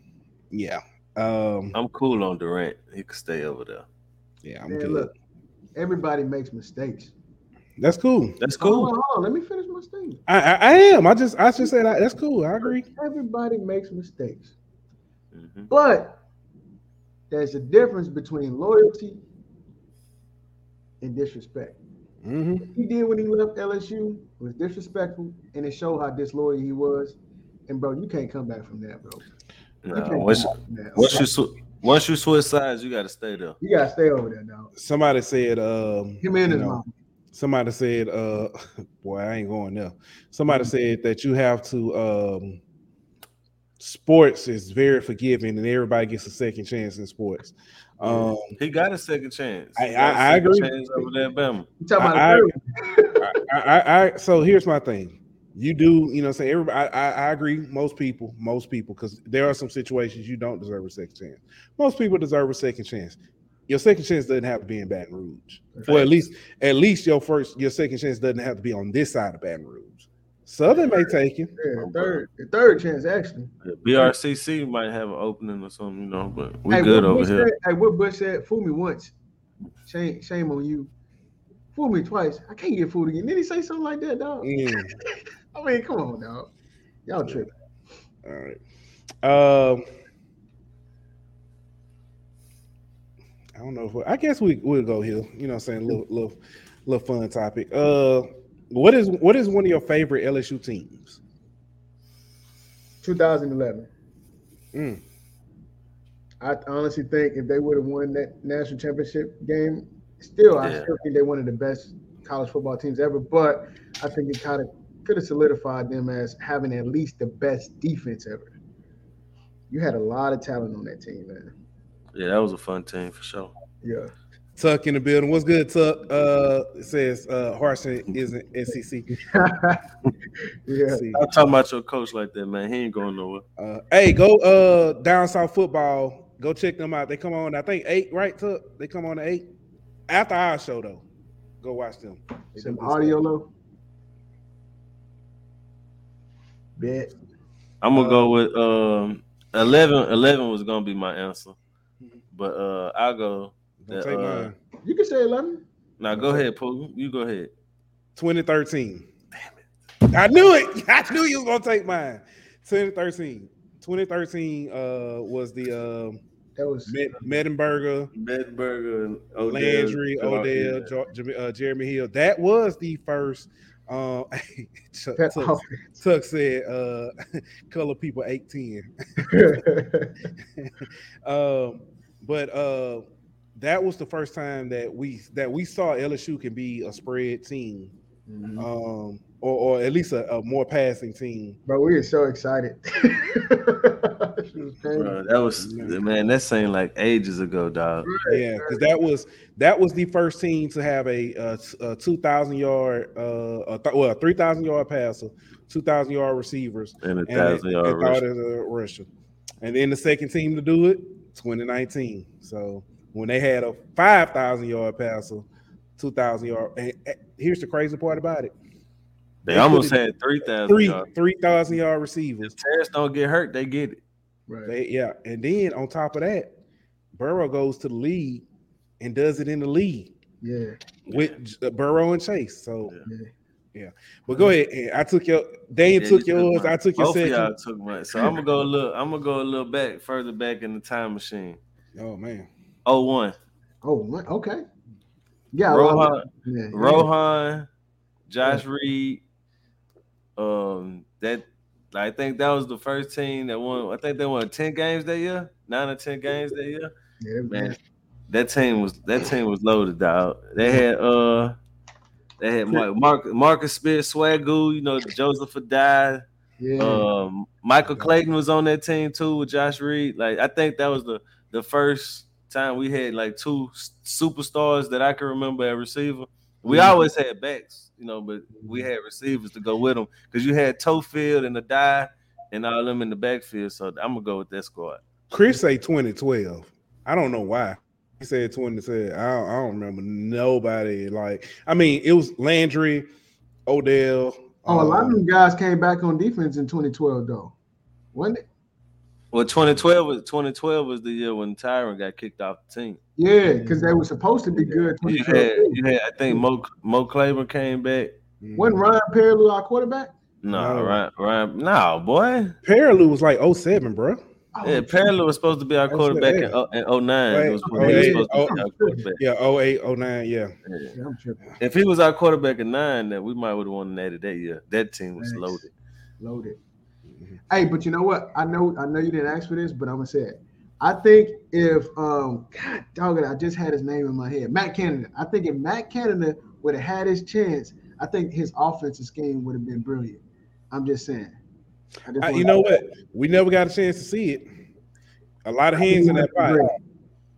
yeah. I'm cool on Durant. He could stay over there. Yeah, I'm good. Look, everybody makes mistakes. That's cool. Hold on. Let me finish my statement. I am. I just said that's cool. I agree. Everybody makes mistakes, mm-hmm. But there's a difference between loyalty and disrespect. Mm-hmm. What he did when he left LSU was disrespectful, and it showed how disloyal he was. And bro, you can't come back from that, bro. Once you switch sides, you got to stay there. You got to stay over there, dog. Somebody said, him and his mom. Somebody said, boy, I ain't going there. Somebody said that you have to, sports is very forgiving and everybody gets a second chance in sports. He got a second chance. I agree. Chance over Alabama. So here's my thing. You do, say everybody, I agree. Most people, because there are some situations you don't deserve a second chance. Most people deserve a second chance. Your second chance doesn't have to be in Baton Rouge. Okay. Or at least your second chance doesn't have to be on this side of Baton Rouge. Southern may take it. Yeah, third chance actually. BRCC might have an opening or something, but we're good over here. What Bush said, fool me once. Shame on you. fool me twice. I can't get fooled again. Did he say something like that, dog? Mm. I mean, come on, dog. Y'all tripping. All right. I don't know. I guess we'll go here. You know what I'm saying? Little fun topic. What is one of your favorite LSU teams? 2011. Mm. I honestly think if they would have won that national championship game, I still think they're one of the best college football teams ever. But I think it kind of could have solidified them as having at least the best defense ever. You had a lot of talent on that team, man. Yeah, that was a fun team for sure. Yeah. Tuck in the building. What's good, Tuck? It says Harsin isn't NCC. Yeah. I'm talking about your coach like that, man. He ain't going nowhere. Hey, go down south football. Go check them out. They come on, I think 8, right, Tuck? They come on at 8. After our show, though, go watch them. Some audio, though. Bet. I'm going to go with 11. 11 was going to be my answer. But I'll go. Take mine. You can say 11. Now go ahead, Pooh. You go ahead. 2013. Damn it. I knew it. I knew you was going to take mine. 2013. 2013 was the – that was Mettenberger, Landry, Odell, Jeremy Hill. That was the first. Tuck said, "Color people 810." But that was the first time that we saw LSU can be a spread team, mm-hmm. Or at least a more passing team. But we were so excited. Bro, that was, man, that seemed like ages ago, dog. Yeah, because that was the first team to have a 2,000-yard, 3,000-yard passer, 2,000-yard receivers, and 1,000-yard rusher. And then the second team to do it, 2019. So when they had a 5,000-yard passer, 2,000-yard, and here's the crazy part about it. They almost had 3,000-yard receivers. If Terrence don't get hurt, they get it. Right. And then on top of that, Burrow goes to the league and does it in the league. Yeah. With Burrow and Chase. So, yeah. But go ahead. I took your – Daniel took yours. I took your second. Both of y'all took mine. So, I'm going to go a little back, further back in the time machine. Oh, man. 01. Okay. Yeah. Rohan, Josh Reed, I think that was the first team that won. I think they won 10 games that year, 9 or 10 games that year. Yeah, man. That team was loaded, dog. They had Marcus Spears, Swagoo, Joseph Adai. Yeah. Michael Clayton was on that team too with Josh Reed. Like, I think that was the first time we had like two superstars that I can remember at receiver. We always had backs, but we had receivers to go with them because you had Toefield and Adai and all them in the backfield. So I'm gonna go with that squad. Chris say 2012. I don't know why he said 2012. I don't remember nobody. Like, I mean, it was Landry, Odell. A lot of them guys came back on defense in 2012 though, wasn't it? Well, 2012 was the year when Tyron got kicked off the team. Yeah, because they were supposed to be good. You had, I think Mo Claiborne came back. Wasn't Ryan Perrilloux our quarterback? No. Ryan. No, boy. Perrilloux was like 07, bro. Yeah, Perrilloux was supposed to be our quarterback in 09. Right. It was when he was supposed to be our quarterback. Yeah, 08, 09, yeah. I'm tripping. If he was our quarterback in 09, then we might would have won that year. That team was loaded. Hey, but you know what? I know you didn't ask for this, but I'm gonna say it. I think if I just had his name in my head, Matt Canada. I think if Matt Canada would have had his chance, I think his offensive scheme would have been brilliant. I'm just saying. You know what? We never got a chance to see it. A lot of hands in that pot.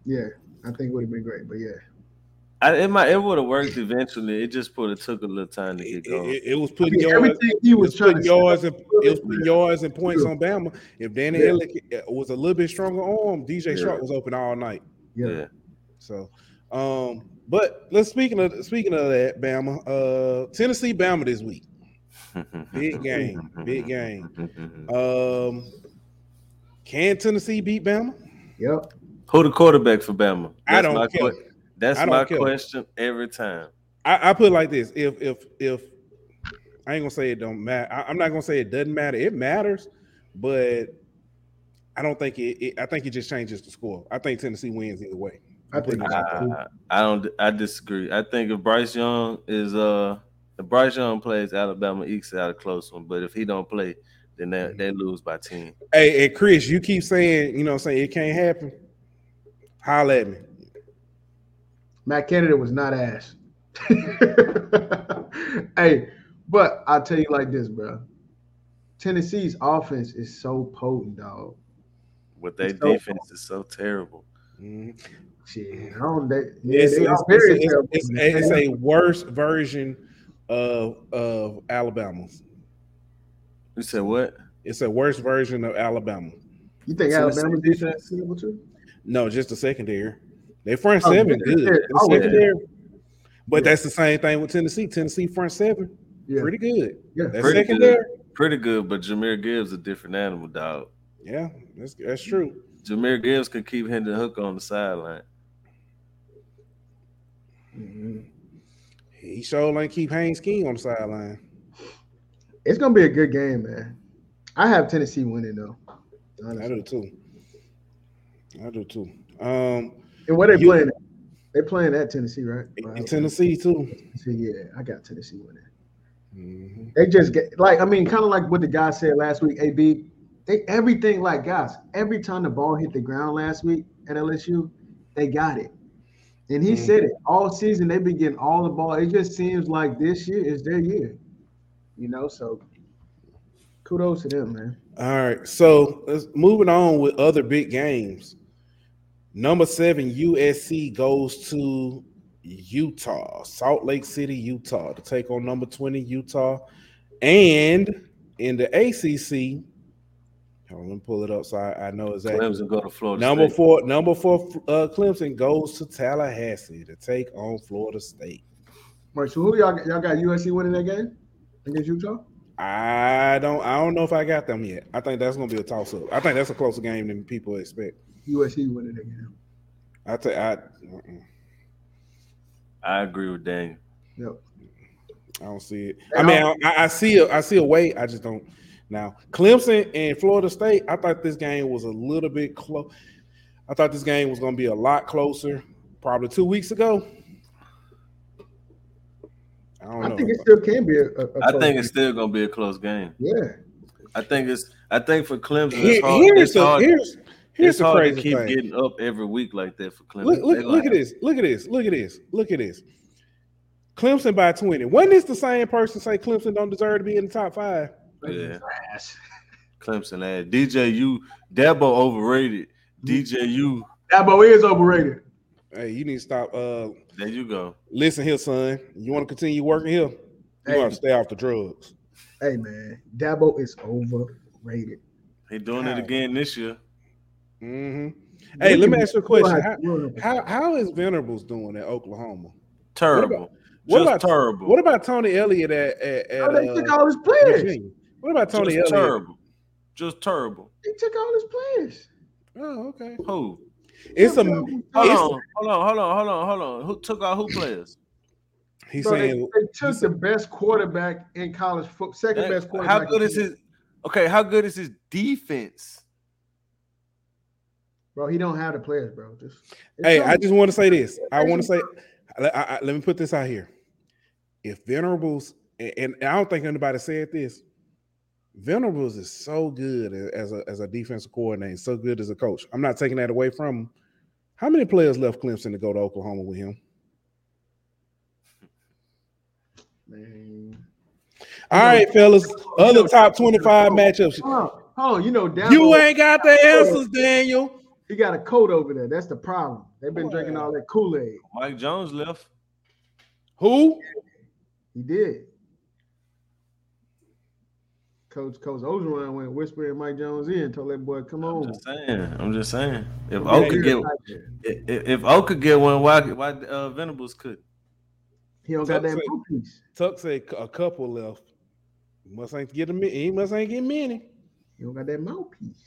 Yeah, I think it would have been great. But yeah. It would have worked eventually. It just took a little time to get going. It was putting yards and points on Bama. If Danny Ellick was a little bit stronger arm, DJ Shark was open all night. Yeah. So, but let's speaking of that, Bama, Tennessee, Bama this week. Big game. Can Tennessee beat Bama? Yep. Who the quarterback for Bama? That's my question every time. I put it like this: if I ain't gonna say it don't matter. I'm not gonna say it doesn't matter. It matters, but I don't think it. I think it just changes the score. I think Tennessee wins either way. I disagree. I think if Bryce Young plays Alabama, ekes out a close one. But if he don't play, then they lose by 10. Hey, Chris, you keep saying, it can't happen. Holla at me. Matt Canada was not ass. Hey, but I'll tell you like this, bro. Tennessee's offense is so potent, dog. But their defense is so terrible. It's a worse version of Alabama. You said what? It's a worse version of Alabama. You think Alabama's defense is terrible too? No, just the secondary. They front seven good. Secondary. But that's the same thing with Tennessee. Tennessee front seven, pretty good. Yeah, that secondary, pretty good. But Jahmyr Gibbs a different animal, dog. Yeah, that's true. Jahmyr Gibbs could keep Hendon Hooker on the sideline. Mm-hmm. He sure ain't keep Haynes King on the sideline. It's gonna be a good game, man. I have Tennessee winning though. Honestly. I do too. And what they playing? They playing at Tennessee, right? In Tennessee too. Yeah, I got Tennessee winning. Mm-hmm. They just get kind of like what the guy said last week. AB. Every time the ball hit the ground last week at LSU, they got it. And he said it all season. They've been getting all the ball. It just seems like this year is their year, so kudos to them, man. All right. So let's moving on with other big games. Number 7, USC goes to Utah, Salt Lake City, Utah, to take on number 20, Utah. And in the ACC, I'm gonna pull it up so I know exactly. Clemson go to Florida State. Number 4, Clemson goes to Tallahassee to take on Florida State. Right, so who y'all got USC winning that game against Utah? I don't know if I got them yet. I think that's gonna be a toss up. I think that's a closer game than people expect. USC winning that game. I agree with Daniel. Yep. I don't see it. I see a way. I just don't. Now, Clemson and Florida State, I thought this game was a little bit close. I thought this game was going to be a lot closer probably 2 weeks ago. I don't know. I think it's still going to be a close game. Yeah. I think for Clemson, it's hard to keep getting up every week like that for Clemson. Look at this. Clemson by 20. Wasn't this the same person say Clemson don't deserve to be in the top 5? Yeah, Clemson ass. DJU Dabo overrated. DJU Dabo is overrated. Hey, you need to stop. There you go. Listen here, son. You want to continue working here? You want to stay off the drugs. Hey, man, Dabo is overrated. They doing it again this year. Mm-hmm. Hey, let me ask you a question. How is Venables doing at Oklahoma? Terrible. Terrible. What about Tony Elliott at they took all his players. What about Tony Elliott? Just terrible. He took all his players. Oh, okay. Who? Hold on. Who took all who players? They took the best quarterback in college football. Second best quarterback. How good is his defense? Bro, he don't have the players, bro. I just want to say this. Let me put this out here. If Venables, and I don't think anybody said this, Venables is so good as a defensive coordinator, so good as a coach. I'm not taking that away from him. How many players left Clemson to go to Oklahoma with him? Man. All right, fellas. Other top 25 matchups. Oh, Dabo. You ain't got the answers, Daniel. He got a coat over there. That's the problem. They've been drinking all that Kool-Aid. Mike Jones left. Who? He did. Coach Ogeron went whispering Mike Jones in, told that boy, "Come on." I'm just saying. If O could get one, why Venables could? He don't got that blue piece. Tuck said a couple left. He must ain't get many. He don't got that mouthpiece.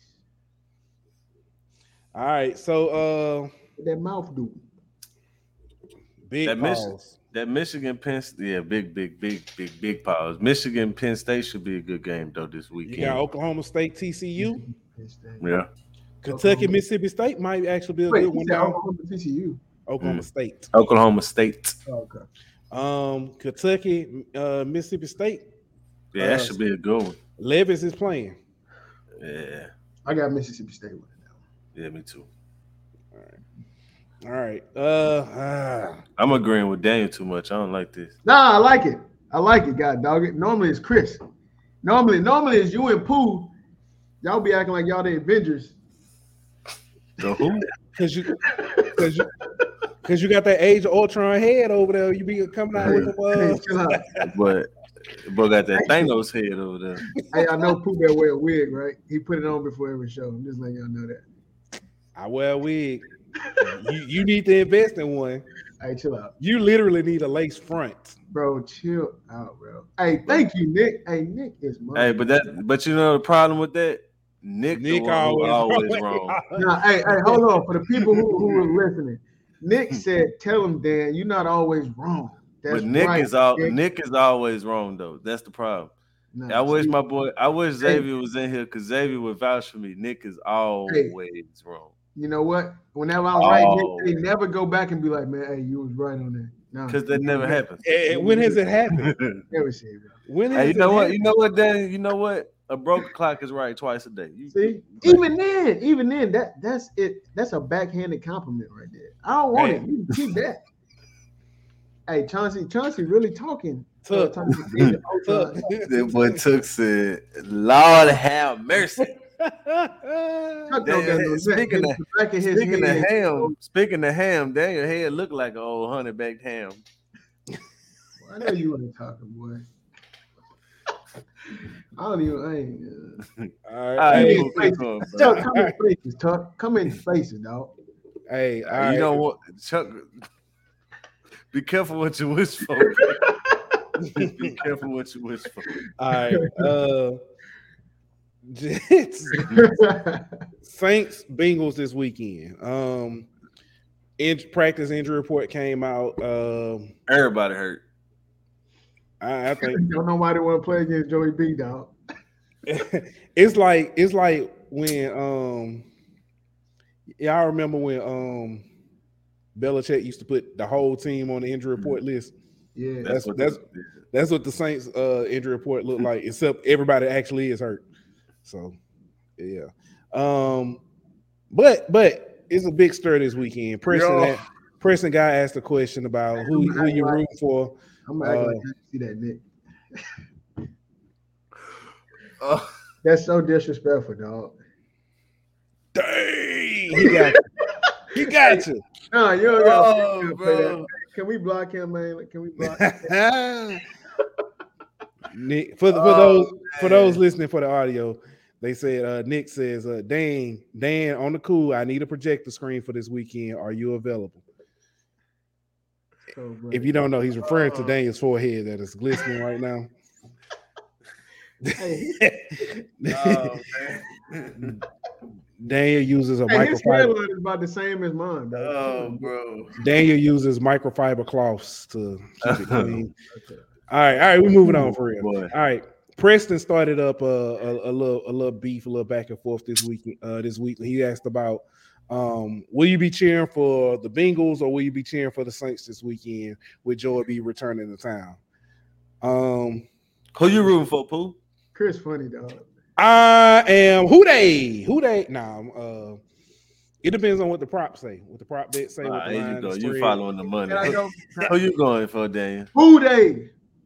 All right, so that mouth dude. Big pause. Michigan, That Michigan Penn State, yeah, big powers. Michigan Penn State should be a good game though this weekend. You got Oklahoma State, TCU. Yeah. Kentucky, Mississippi State might actually be a good one now. Oklahoma, TCU. Oklahoma State. Oklahoma State. Oh, okay. Kentucky, Mississippi State. Yeah, that should be a good one. Levis is playing. Yeah. I got Mississippi State with it now. Yeah, me too. All right. I'm agreeing with Daniel too much. I don't like this. Nah, I like it. God dog it. Normally it's Chris. Normally it's you and Pooh. Y'all be acting like y'all the Avengers. So who? Because you got that Age of Ultron head over there. You be coming out with the But got that Thanos head over there. Hey, I know Pooh Bear wear a wig, right? He put it on before every show. I'm just letting y'all know that. I wear a wig. You need to invest in one. Hey, chill out. You literally need a lace front, bro. Chill out, bro. Hey, thank you, Nick. Hey, Nick is money. Hey, but you know the problem with that? Nick always wrong. No, hey, hold on. For the people who are listening, Nick said, "Tell him, Dan, you're not always wrong." That's Nick is always wrong though. That's the problem. No, I wish Xavier was in here because Xavier would vouch for me. Nick is always wrong. You know what? Whenever I was right, they never go back and be like, man, hey, you was right on that. No, because that never happens. When has it happened? Never seen it. You know what, Dan? You know what? A broken clock is right twice a day. You see? Even then, that's it. That's a backhanded compliment right there. I don't want it. You keep that. Hey, Chauncey really talking. Tuck. That boy Tuck said, Lord have mercy. Speaking of ham, Daniel head look like an old honey-baked ham. Well, I know you want to talk, boy. I don't even. All right, come in faces, dog. Hey, all right. You know what, Chuck? Be careful what you wish for. Be careful what you wish for. All right. Saints Bengals this weekend. Practice injury report came out. Everybody hurt. I think don't nobody want to play against Joey B, dog. It's like when y'all remember when Belichick used to put the whole team on the injury report list. Yeah, that's what the Saints injury report looked like, except everybody actually is hurt. So, yeah, but it's a big stir this weekend. Preston guy asked a question about who you root for. I'm not going to see that, Nick. That's so disrespectful, dog. Dang, he got you. No, you don't got to. Can we block him, man? Can we block him? Nick, for those listening for the audio. They said, Nick says, Dan, on the cool, I need a projector screen for this weekend. Are you available? So if you don't know, he's referring to Daniel's forehead that is glistening right now. Oh, man. Daniel uses a microfiber. His is about the same as mine. Bro. Oh, bro. Daniel uses microfiber cloths to keep it clean. Okay. All right, we're moving on for real. Boy. All right. Preston started up a little beef, a little back and forth this week. He asked about, will you be cheering for the Bengals or will you be cheering for the Saints this weekend with Joey B returning to town? Who you rooting for, Pooh? Chris, funny dog. I am who they? Nah, it depends on what the props say, what the prop bets say. Right, you following the money? Who you going for, Daniel?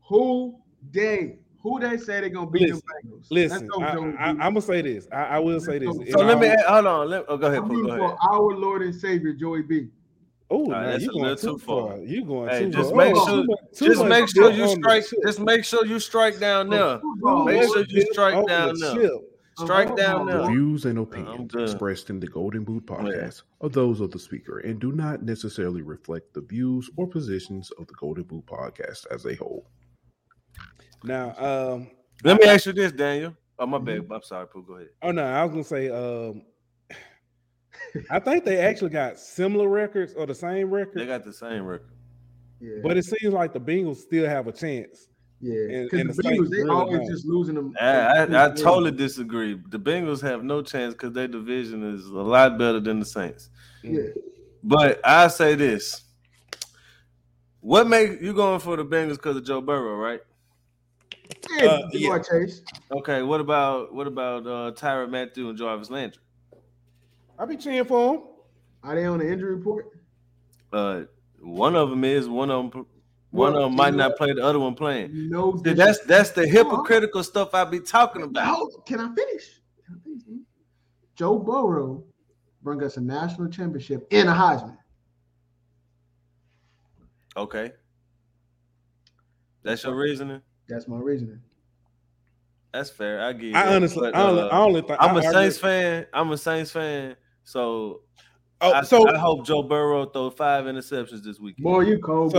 Who they? Who they say they're going to beat them Bengals? Listen, I'm going to say this. I will say this. Go ahead, Pooh. Go ahead. Our Lord and Savior, Joey B. Oh, that's a little too far. You're going too far. Just make sure you strike down there. Make sure you strike down there. Strike down now. Views and opinions expressed in the Golden Boot podcast are those of the speaker and do not necessarily reflect the views or positions of the Golden Boot podcast as a whole. Now, let me ask you this, Daniel. Oh, my bad. I'm sorry, Pooh. Go ahead. Oh, no. I was going to say, I think they actually got similar records or the same record. They got the same record. Yeah. But it seems like the Bengals still have a chance. Yeah, because the Bengals, they always home. Just losing them. I totally disagree. The Bengals have no chance because their division is a lot better than the Saints. Yeah. But I say this. What makes you going for the Bengals because of Joe Burrow, right? Yeah. Chase. Okay, what about Tyrann Mathieu and Jarvis Landry? I be cheering for them. Are they on the injury report? One of them is, one of them might not play, the other one playing. No, that's the hypocritical stuff I be talking about. Can I finish? Joe Burrow bring us a national championship and a Heisman. Okay. That's your reasoning? That's my reasoning. That's fair. I get. I'm a Saints fan. So. I hope Joe Burrow throw 5 interceptions this weekend. Boy, you cold.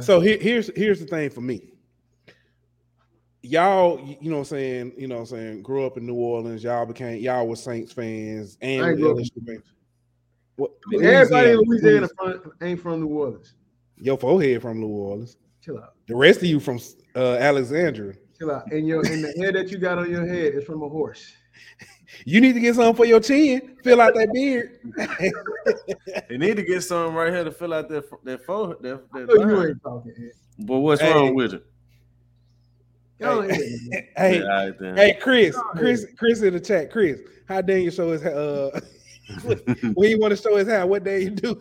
So here's the thing for me. Y'all, you know what I'm saying, grew up in New Orleans. Y'all were Saints fans and LSU fans. What, everybody in Louisiana ain't from New Orleans. Your forehead from New Orleans. Chill out. The rest of you from Alexandria. Chill out. And the hair that you got on your head is from a horse. You need to get something for your chin. Fill out that beard. They need to get something right here to fill out that forehead. But what's wrong with it? Chris in the chat. Chris, how dare you show his hair? When you want to show his hair, what day you do?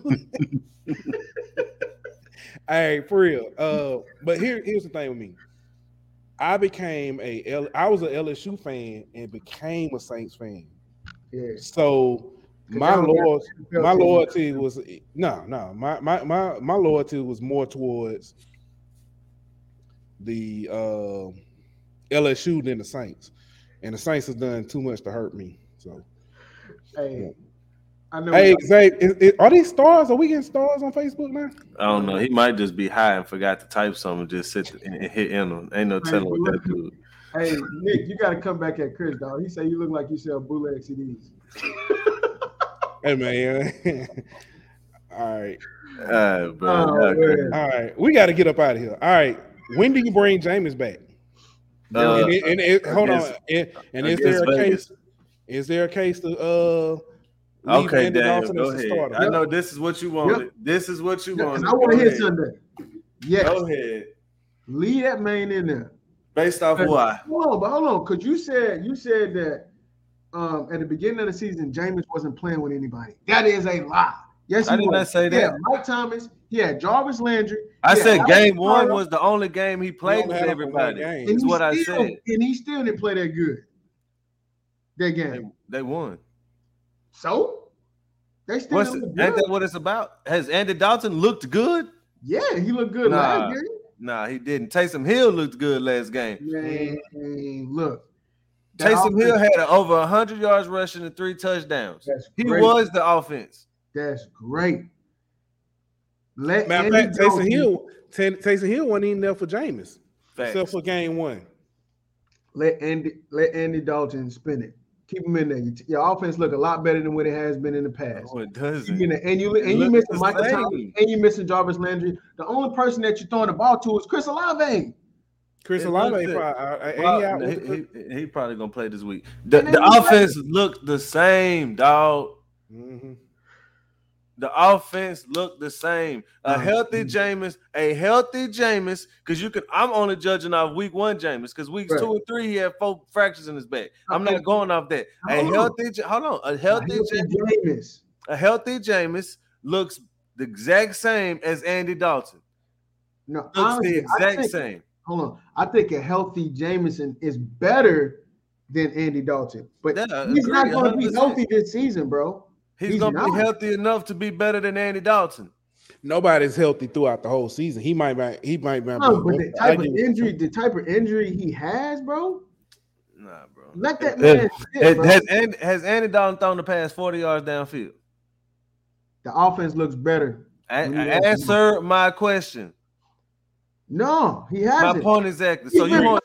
Hey, for real. But here's the thing with me. I was an LSU fan and became a Saints fan. Yeah. So my loyalty was more towards the LSU than the Saints, and the Saints has done too much to hurt me. So, are these stars? Are we getting stars on Facebook now? I don't know. He might just be high and forgot to type something. And just sit and hit enter. Ain't no telling what that dude. Hey, Nick, you got to come back at Chris, dog. He say you look like you sell bootleg CDs. Hey, man. All right. All right. We got to get up out of here. All right. When do you bring Jameis back? Is there a case to okay, Daniel, go ahead. Starter. I know this is what you wanted. Yep. This is what you wanted. I want to hear Sunday. Yes. Go ahead. Leave that man in there. Based off why? Hold on. Because you said that at the beginning of the season, Jameis wasn't playing with anybody. That is a lie. Yes, I did not say that. Yeah, Mike Thomas. Yeah, Jarvis Landry. I said game one was the only game he played with everybody. Is what I said. And he still didn't play that good. That game. They won. So, they still ain't that what it's about? Has Andy Dalton looked good? Yeah, he looked good last game. Nah, he didn't. Taysom Hill looked good last game. Man, look. Taysom Hill had over 100 yards rushing and 3 touchdowns. He was the offense. That's great. Matter of fact, Taysom Hill wasn't even there for Jameis. Facts. Except for game one. Let Andy Dalton spin it. Keep them in there. Your offense look a lot better than what it has been in the past. Oh, it doesn't. And you missing Michael Thomas and you missing Jarvis Landry. The only person that you're throwing the ball to is Chris Olave. He probably gonna play this week. The offense looked the same, dog. Mm-hmm. The offense looked the same. A healthy Jameis, because I'm only judging off week one Jameis, because weeks 2 and 3 he had 4 fractures in his back. I'm not going off that. A healthy Jameis looks the exact same as Andy Dalton. No, same. Hold on, I think a healthy Jameis is better than Andy Dalton, but he's not going to be healthy this season, bro. He's going to be healthy enough to be better than Andy Dalton. Nobody's healthy throughout the whole season. He might not. No, but the type of injury he has, bro. Nah, bro. Let that man sit, bro. Has Andy Dalton thrown the pass 40 yards downfield? The offense looks better. Answer my question. No, he hasn't. My point exactly. So you want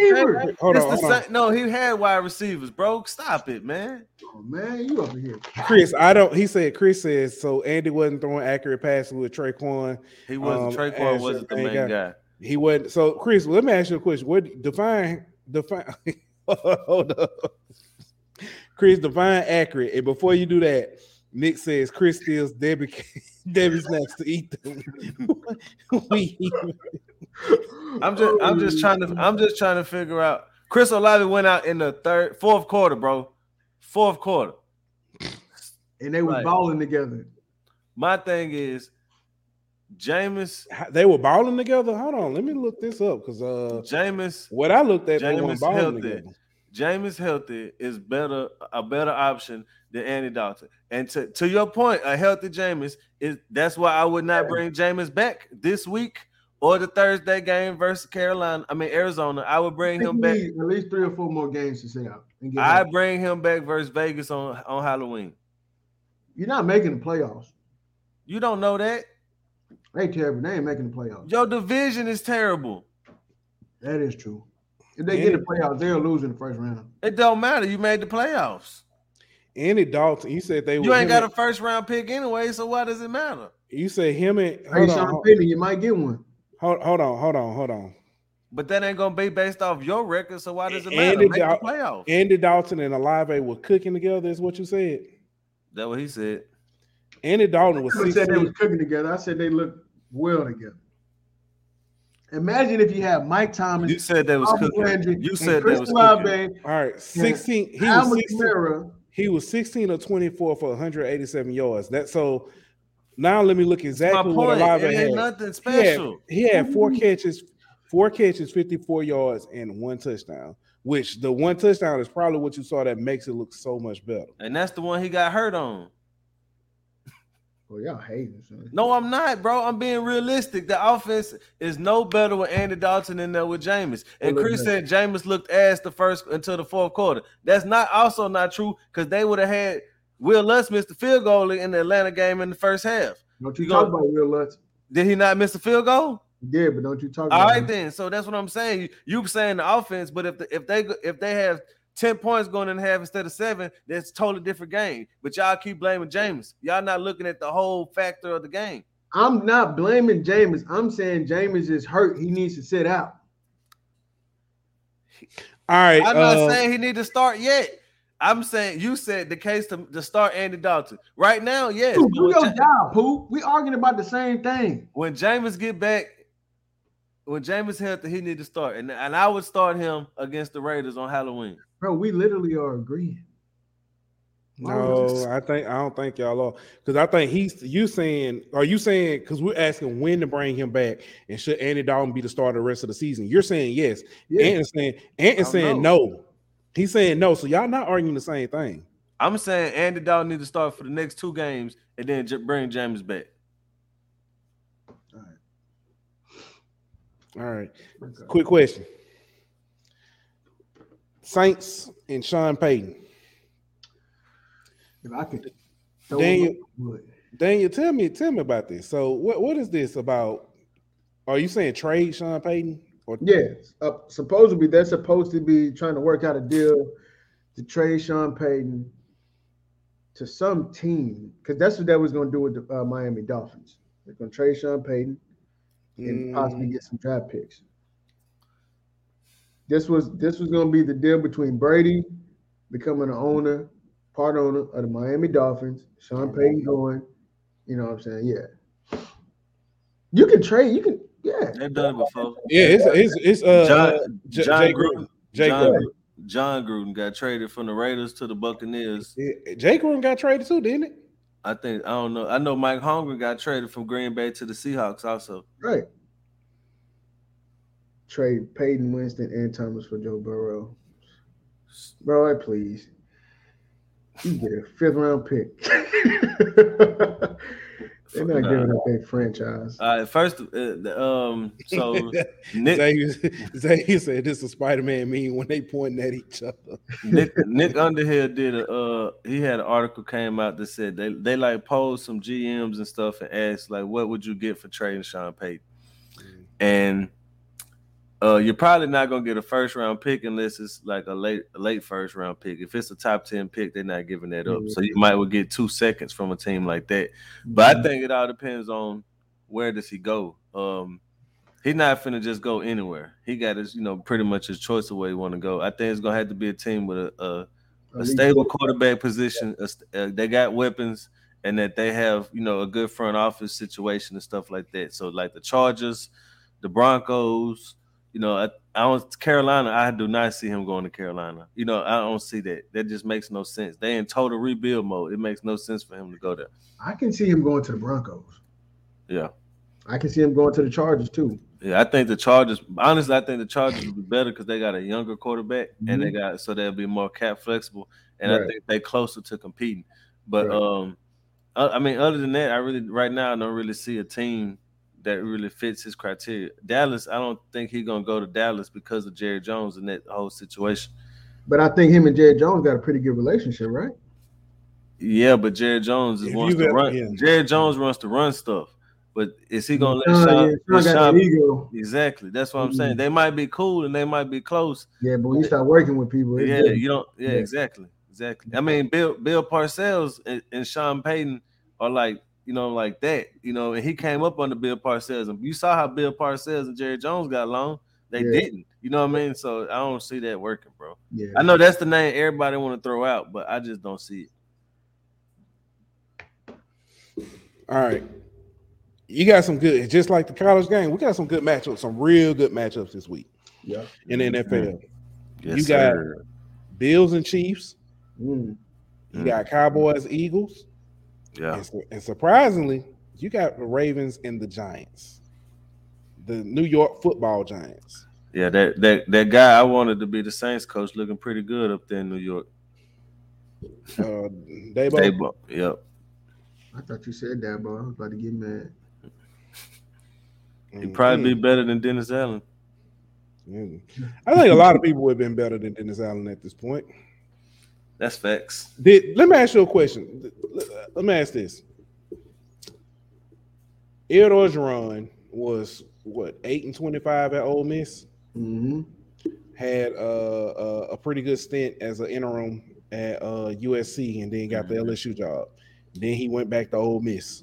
receiver. No, he had wide receivers, bro. Stop it, man. Oh, man, you over here. Chris, I don't. He said, Chris says, so Andy wasn't throwing accurate passes with Traquan. He wasn't. Traquan wasn't the main guy. He wasn't. So, Chris, let me ask you a question. What define? Hold up. Chris, define accurate. And before you do that, Nick says Chris steals Debbie snacks to eat them. I'm just trying to figure out. Chris Olave went out in the fourth quarter, bro. Fourth quarter. And they were balling together. My thing is, Jameis. They were balling together. Hold on, let me look this up because Jameis. What I looked at, they were balling together. Jameis healthy is a better option than Andy Dalton. And to your point, a healthy Jameis that's why I would not bring Jameis back this week or the Thursday game versus Arizona. I would bring him back. At least 3 or 4 more games to sit out. I bring him back versus Vegas on Halloween. You're not making the playoffs. You don't know that. They terrible. They ain't making the playoffs. Your division is terrible. That is true. If they get the playoffs, they'll lose in the first round. It don't matter. You made the playoffs. Andy Dalton, you said they were. You ain't got a first round pick anyway, so why does it matter? You say him and Sean Payton, you might get one. Hold on. But that ain't gonna be based off your record, so why does it matter? Make the playoffs. Andy Dalton and Olave were cooking together, is what you said. That's what he said. Andy Dalton was. I said they were cooking together. I said they looked well together. Imagine if you had Mike Thomas. You said that was cooking. Landry, you said that was cooking. All right, 16. He was 16 or 24 for 187 yards. That so. Now let me look exactly what Olave had. It ain't nothing special. He had 4 catches, 54 yards, and 1 touchdown. Which the 1 touchdown is probably what you saw that makes it look so much better. And that's the one he got hurt on. Well, y'all hating. Son. No, I'm not, bro. I'm being realistic. The offense is no better with Andy Dalton than there with Jameis. And Chris said Jameis looked ass until the fourth quarter. That's not true because they would have had Will Lutz missed the field goal in the Atlanta game in the first half. Don't you talk about Will Lutz? Did he not miss the field goal? He did, but don't you talk about it. All right, then. So that's what I'm saying. You saying the offense, but if they have 10 points going in half instead of 7, that's a totally different game. But y'all keep blaming Jameis. Y'all not looking at the whole factor of the game. I'm not blaming Jameis. I'm saying Jameis is hurt. He needs to sit out. All right. I'm not saying he need to start yet. I'm saying you said the case to start Andy Dalton. Right now, yes. Dude, do your job, Pooh. We arguing about the same thing. When Jameis get back, when Jameis healthy, he need to start. And I would start him against the Raiders on Halloween. Bro, we literally are agreeing. No, I don't think y'all are because I think are you saying because we're asking when to bring him back and should Andy Dalton be the starter the rest of the season? You're saying yes. Yeah. Anton's saying no. He's saying no. So y'all not arguing the same thing. I'm saying Andy Dalton need to start for the next 2 games and then bring Jameis back. All right. Okay. Quick question. Saints and Sean Payton. If I could, Daniel, tell me about this. So, what is this about? Are you saying trade Sean Payton? Supposedly they're supposed to be trying to work out a deal to trade Sean Payton to some team because that's what they was going to do with the Miami Dolphins. They're going to trade Sean Payton and possibly get some draft picks. This was going to be the deal between Brady becoming part owner of the Miami Dolphins, Sean Payton going, you know what I'm saying? Yeah. You can trade. You can, yeah. They've done it before. Yeah, John Gruden. John Gruden got traded from the Raiders to the Buccaneers. Jay Gruden got traded too, didn't it? I don't know. I know Mike Holmgren got traded from Green Bay to the Seahawks also. Right. Trade Peyton, Winston, and Thomas for Joe Burrow. Bro, please. You get a 5th-round pick. They're not giving up their franchise. All right, first, so Nick Zay said this is a Spider-Man meme when they pointing at each other. Nick Underhill did he had an article came out that said they like posed some GMs and stuff and asked like, what would you get for trading Sean Payton? And You're probably not gonna get a first round pick unless it's like a late first round pick. If it's a top 10 pick, they're not giving that up. Mm-hmm. So you might well get 2 seconds from a team like that. But I think it all depends on where does he go. He's not finna just go anywhere. He got his, pretty much his choice of where he want to go. I think it's gonna have to be a team with a stable quarterback position. They got weapons, and that they have a good front office situation and stuff like that. So like the Chargers, the Broncos. Carolina, I do not see him going to Carolina. I don't see that. That just makes no sense. They in total rebuild mode. It makes no sense for him to go there. I can see him going to the Broncos. Yeah. I can see him going to the Chargers too. Yeah, I think the Chargers will be better because they got a younger quarterback, and they'll be more cap flexible, and I think they're closer to competing. But other than that, I don't really see a team that really fits his criteria. Dallas, I don't think he's going to go to Dallas because of Jerry Jones and that whole situation. But I think him and Jerry Jones got a pretty good relationship, right? Yeah, but Jerry Jones wants to run. Yeah. Jerry Jones wants to run stuff. But is he going to let Sean ego? Exactly. That's what I'm saying. They might be cool and they might be close. Yeah, but when you start working with people. Exactly. I mean, Bill Parcells and Sean Payton are like, like that, and he came up under Bill Parcells, and you saw how Bill Parcells and Jerry Jones got along. They didn't, what I mean? So I don't see that working, bro. Yeah. I know that's the name everybody want to throw out, but I just don't see it. All right. You got some good, just like the college game, we got some good matchups, some real good matchups this week. Yeah. In the NFL. Yes, you got Bills and Chiefs. Mm. You got Cowboys, Eagles. Yeah, and surprisingly, you got the Ravens and the Giants, the New York Football Giants. Yeah, that guy I wanted to be the Saints coach looking pretty good up there in New York. Dabo. Yep. I thought you said Dabo. I was about to get mad. He'd probably be better than Dennis Allen. Mm. I think a lot of people would have been better than Dennis Allen at this point. That's facts. Let me ask you a question. Let me ask this. Ed Orgeron was, 8-25 at Ole Miss? Mm-hmm. Had a pretty good stint as an interim at USC, and then got the LSU job. Then he went back to Ole Miss.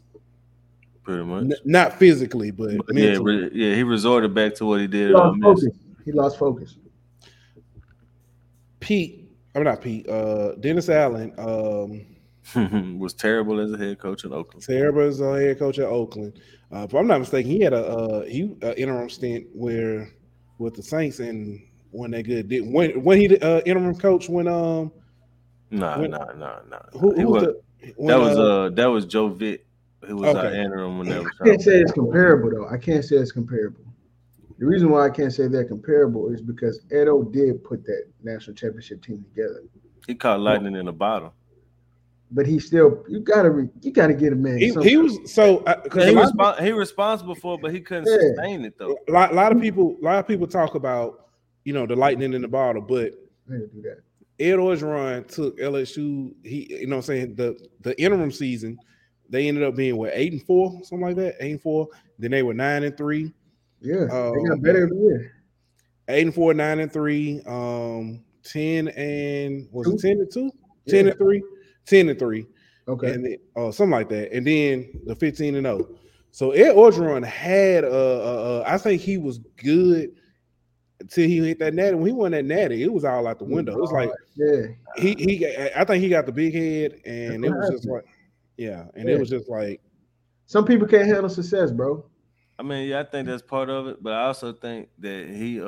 Pretty much. Not physically, but mentally. He resorted back to what he did at Ole Miss. He lost focus. Dennis Allen was terrible as a head coach in Oakland. If I'm not mistaken, he had an interim stint with the Saints, and when they good did when he interim coach when that was Joe Vick, who was our interim when that was. I can't say it's comparable though. The reason why I can't say they're comparable is because Edo did put that national championship team together. He caught lightning in a bottle, but he still you gotta get a man. He was responsible for it, but he couldn't sustain it though. A lot of people talk about the lightning in the bottle, but Ed Orgeron took LSU. He the interim season they ended up being 8-4, something like that, 8-4. Then they were 9-3. Yeah, they got better every year. 8-4, 9-3, 10-2, 10-3, 10-3. Okay, and then, something like that, and then the 15-0. So Ed Orgeron had I think he was good till he hit that natty. When he won that natty, it was all out the window. It was I think he got the big head, and it was just like some people can't handle success, bro. I mean, I think that's part of it, but I also think that he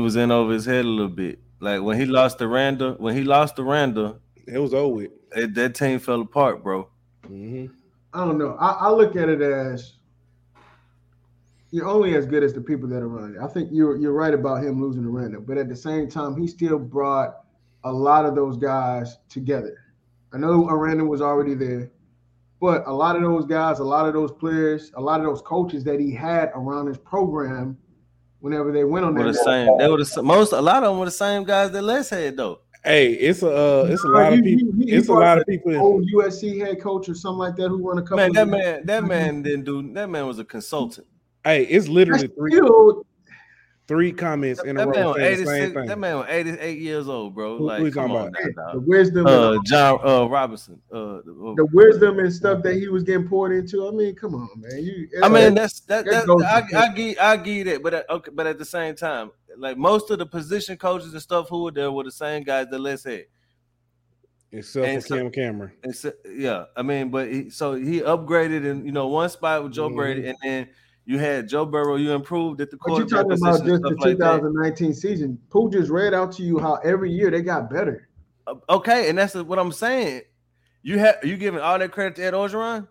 was in over his head a little bit. Like when he lost to Randa, it was over with. That team fell apart, bro. Mm-hmm. I don't know. I look at it as you're only as good as the people that are running. I think you're right about him losing to Randa, but at the same time, he still brought a lot of those guys together. I know Randa was already there. But a lot of those guys, a lot of those players, a lot of those coaches that he had around his program, whenever they went on there, a lot of them were the same guys that Les had though. Hey, it's a lot of people. Old USC head coach or something like that who won a couple. Man, that man was a consultant. Hey, it's literally three comments in a row. That man was 88 years old, bro. Like, come on, the wisdom, John Robinson, the wisdom and stuff that he was getting poured into. I mean, come on, man. I get it, but at the same time, like most of the position coaches and stuff who were there were the same guys that Les had. Except for Cam Cameron. So he upgraded in, one spot with Joe Brady, and then you had Joe Burrow. You improved at the quarterback. But you're talking about just the 2019 season. Pooh just read out to you how every year they got better. Okay, and that's what I'm saying. Are you giving all that credit to Ed Orgeron?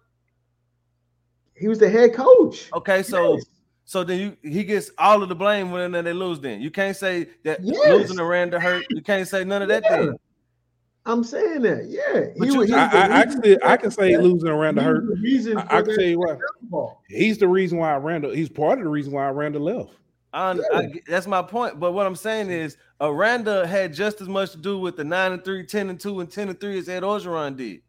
He was the head coach. Okay, so yes. So then he gets all of the blame when they lose then. You can't say that losing to Randall hurt. You can't say none of that thing. I'm saying that, yeah. I can say losing around to Hurt. I can tell you why. He's the reason why Randall. He's part of the reason why Randall left. That's my point. But what I'm saying is, Randall had just as much to do with the 9-3, 10-2, and 10-3 as Ed Orgeron did.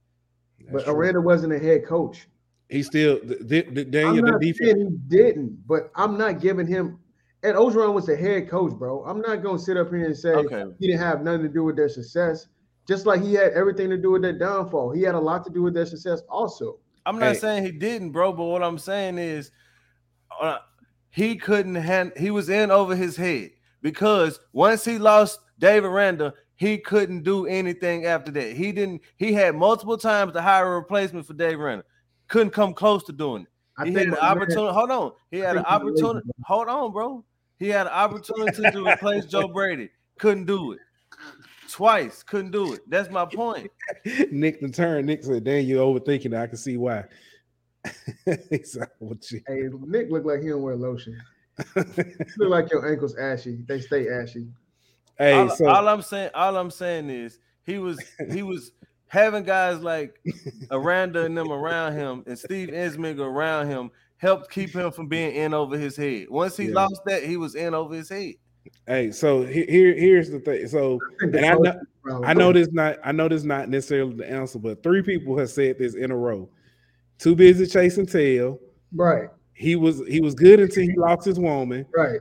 But Randall wasn't a head coach. He still Daniel the defense. He didn't. But I'm not giving him. Ed Orgeron was the head coach, bro. I'm not gonna sit up here and say he didn't have nothing to do with their success. Just like he had everything to do with that downfall. He had a lot to do with their success also. I'm not saying he didn't, bro, but what I'm saying is he couldn't – he was in over his head because once he lost David Randall, he couldn't do anything after that. He didn't – he had multiple times to hire a replacement for David Randall. Couldn't come close to doing it. He had an opportunity to replace Joe Brady. Couldn't do it. Twice, couldn't do it. That's my point. Nick said, "Damn, you overthinking it. I can see why." Nick looked like he don't wear lotion. Look like your ankles ashy. They stay ashy. Hey, all I'm saying is he was having guys like Aranda and them around him and Steve Insminger around him helped keep him from being in over his head. Once he lost that, he was in over his head. Hey, so here's the thing. So, and I know this not necessarily the answer, but three people have said this in a row. Too busy chasing tail. Right. He was good until he lost his woman. Right.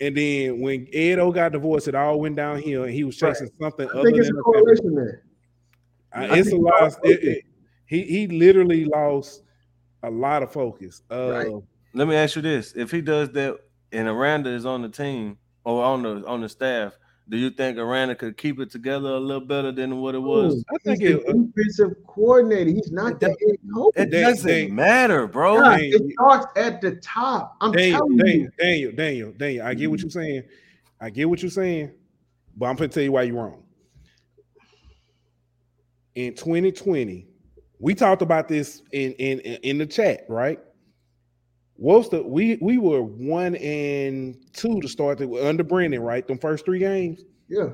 And then when Ed O got divorced, it all went downhill, and he was chasing something. I think it's a correlation there. It's a loss. He literally lost a lot of focus. Let me ask you this: if he does that, and Aranda is on the team. Or on the staff, do you think Aranda could keep it together a little better than what it was? I think he's an offensive coordinator. He's not the head coach. It doesn't matter, bro. God, it starts at the top. I'm telling you, Daniel. I get what you're saying. But I'm gonna tell you why you're wrong. In 2020, we talked about this in the chat, right? We were 1-2 to start under Brandon, right? Them first three games. Yeah.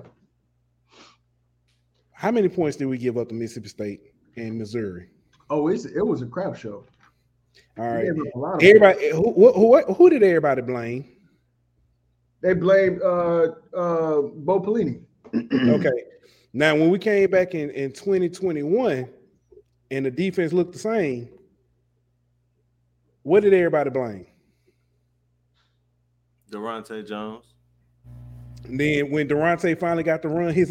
How many points did we give up to Mississippi State and Missouri? Oh, it was a crap show. All right. Everybody, who did everybody blame? They blamed Bo Pelini. Okay. Now, when we came back in 2021 and the defense looked the same, what did everybody blame? Durante Jones. And then when Durante finally got to run his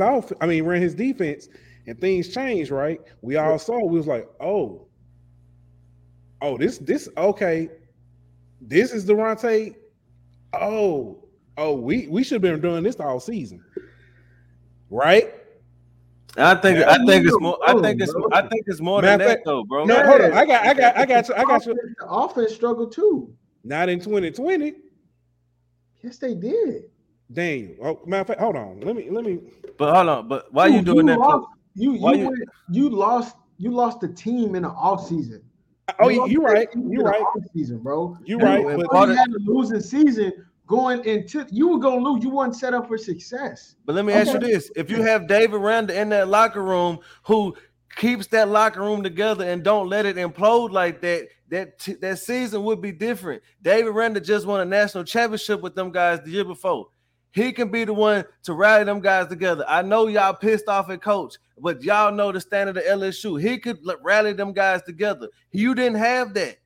defense and things changed, right? We all saw, we was like, oh, this, okay. This is Durante. Oh, we should have been doing this all season. Right? I think it's more than that, though, bro. No, hold on. I got you. The offense struggled too. Not in 2020. Yes, they did. Daniel. Oh, matter of fact, hold on. Let me. But hold on. But why you doing that? You lost the team in the offseason. Oh, you're right. You're right. Offseason, bro. You're right. But you had a losing season. Going into you were gonna lose, you weren't set up for success. But let me ask you this: if you have David Randall in that locker room who keeps that locker room together and don't let it implode like that, that season would be different. David Randall just won a national championship with them guys the year before. He can be the one to rally them guys together. I know y'all pissed off at coach, but y'all know the standard of LSU. He could rally them guys together. You didn't have that.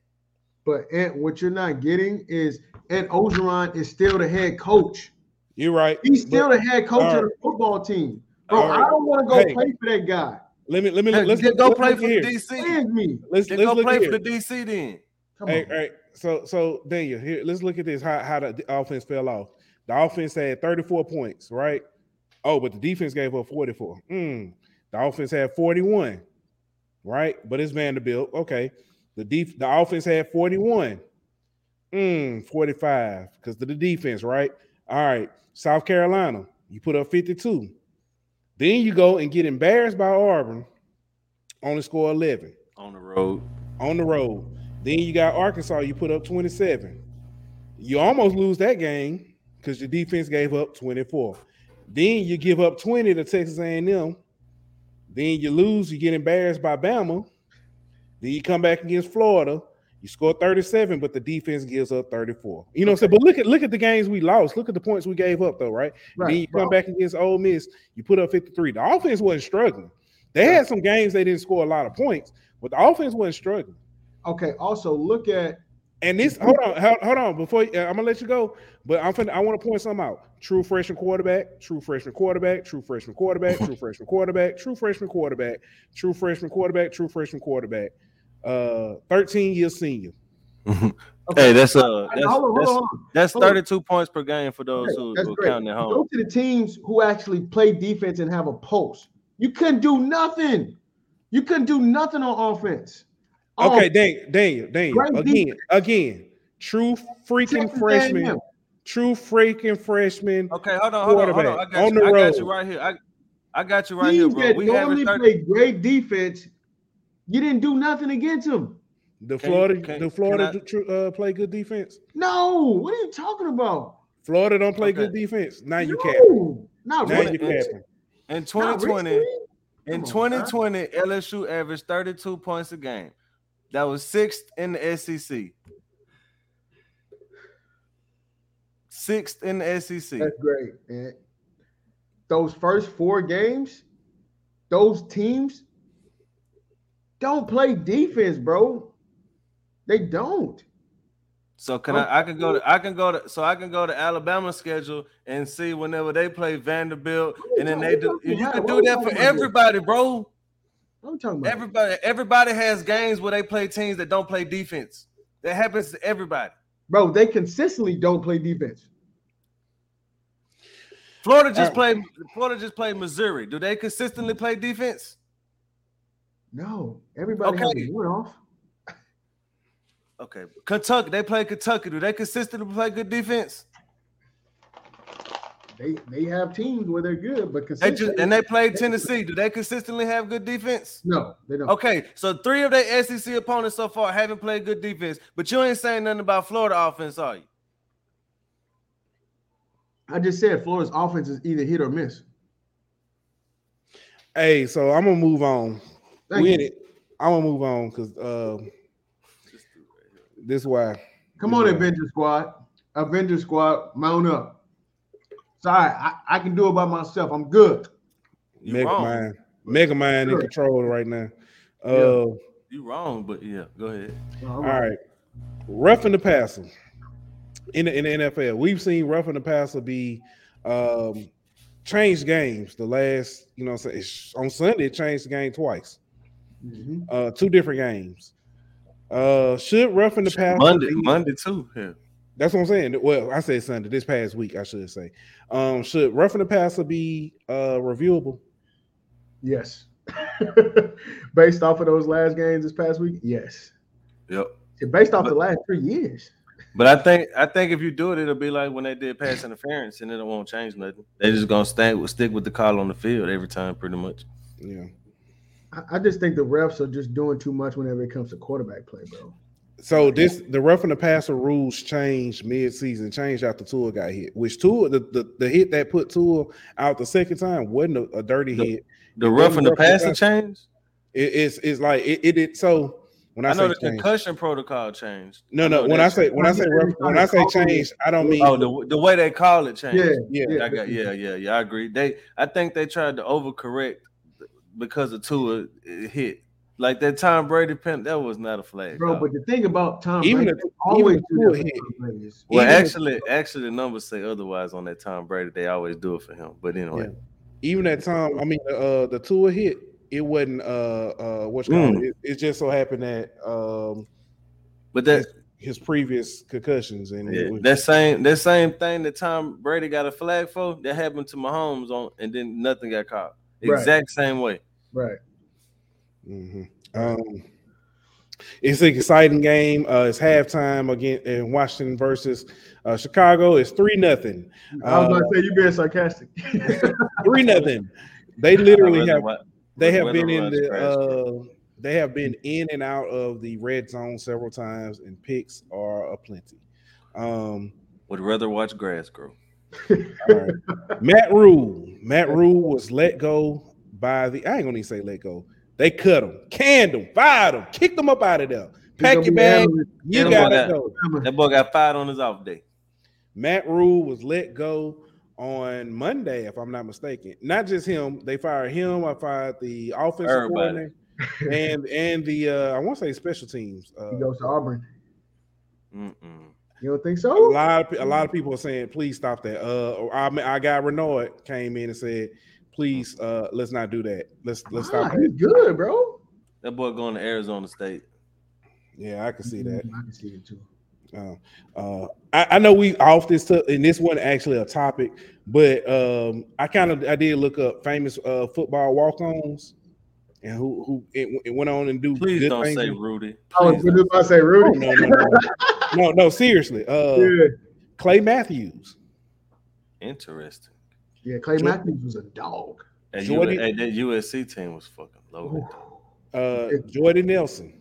But what you're not getting is Ed Orgeron is still the head coach. You're right. He's still the head coach of the football team. Bro, I don't want to go play for that guy. Let's go play for the DC then. Come on. All right. So Daniel, here, let's look at this. How the offense fell off. The offense had 34 points, right? Oh, but the defense gave up 44. The offense had 41, right? But it's Vanderbilt. Okay. The offense had 41. 45 because of the defense, right? All right. South Carolina, you put up 52. Then you go and get embarrassed by Auburn. Only score 11. On the road. Then you got Arkansas. You put up 27. You almost lose that game because your defense gave up 24. Then you give up 20 to Texas A&M. Then you lose. You get embarrassed by Bama. Then you come back against Florida. You score 37, but the defense gives up 34. You know what I'm saying? But look at the games we lost. Look at the points we gave up, though, right? Then you come back against Ole Miss. You put up 53. The offense wasn't struggling. They had some games they didn't score a lot of points, but the offense wasn't struggling. Okay. Also, look at and this. Hold on. Before I'm gonna let you go, but I want to point something out. True freshman quarterback. 13-year senior. Okay. Hey, that's 32 points per game for those who count at home. Go to the teams who actually play defense and have a pulse. You couldn't do nothing. On offense. Okay, Daniel. Again, true freaking freshman. Okay, hold on. I got you right here. I got you right here, bro. We normally play great defense. You didn't do nothing against them. Florida play good defense? No. What are you talking about? Florida don't play good defense. Now you're capping. In 2020, LSU averaged 32 points a game. That was sixth in the SEC. That's great, man. Those first four games, those teams don't play defense, bro. They don't. So I can go to Alabama's schedule and see whenever they play Vanderbilt, and then they do. You can do that for everybody, bro. I'm talking about everybody. Everybody has games where they play teams that don't play defense. That happens to everybody, bro. They consistently don't play defense. Florida just played Missouri. Do they consistently play defense? No, everybody has a win off. Okay, Kentucky. They play Kentucky. Do they consistently play good defense? They have teams where they're good, but they played Tennessee. Do they consistently have good defense? No, they don't. Okay, so three of their SEC opponents so far haven't played good defense, but you ain't saying nothing about Florida offense, are you? I just said Florida's offense is either hit or miss. Hey, so I'm gonna move on. I'm gonna move on because this is why. Come on, Avenger Squad, mount up. Sorry, I can do it by myself. I'm good. Megamind in control right now. You're wrong, but yeah, go ahead. All right. Roughing the passer in the NFL. We've seen roughing the passer be changed games. The last, on Sunday, it changed the game twice. Mm-hmm. Two different games. Should roughing the passer Monday too. Yeah. That's what I'm saying. Well, I said Sunday this past week. I should say. Should roughing the passer be reviewable? Yes. Based off of those last games this past week, yes. Yep. Based off the last 3 years. But I think if you do it, it'll be like when they did pass interference, and it won't change nothing. They just gonna stick with the call on the field every time, pretty much. Yeah. I just think the refs are just doing too much whenever it comes to quarterback play, bro. So the roughing the passer rules changed mid-season, changed after Tua got hit. Which Tua, the hit that put Tua out the second time wasn't a dirty hit. The roughing the passer changed. It's like it. So when I know the concussion protocol changed. No. When I say changed, I don't mean the way they call it changed. Yeah. I agree. I think they tried to overcorrect. Because of Tua hit, Like that Tom Brady penalty, that was not a flag, bro. Dog. But the thing about Tom Brady, they always do that for him. Well, actually, the numbers say otherwise on that Tom Brady. They always do it for him. But anyway, even that time, I mean, the Tua hit, it wasn't It just so happened that, but that his previous concussions and that same thing that Tom Brady got a flag for that happened to Mahomes on, and then nothing got caught. Right. Exact same way, right. Mm-hmm. It's an exciting game. It's halftime again in Washington versus Chicago. It's 3-0. I was about to say, you being sarcastic. 3-0. They literally have been in and out of the red zone several times, and picks are aplenty. Would rather watch grass grow. All right. Matt Rule was let go by the. I ain't gonna even say let go. They cut them, canned them, fired them, kicked them up out of there. Pack your bag, you gotta go. That boy got fired on his off day. Matt Rule was let go on Monday, if I'm not mistaken. Not just him, they fired him. I fired the offensive coordinator and the I want to say special teams. He goes to Auburn. Mm-mm. You don't think so? A lot of people are saying, "Please stop that." Our guy Renaud came in and said, "Please, let's not do that. Let's stop that." He's good, bro. That boy going to Arizona State. Yeah, I can see that. I can see it too. I know we off this, and this wasn't actually a topic, but I did look up famous football walk-ons and who it went on and do. Please don't say Rudy. I was just about to say Rudy. No, seriously. Clay Matthews. Interesting. Yeah, Clay Matthews was a dog. And that USC team was fucking loaded. Jordan Nelson.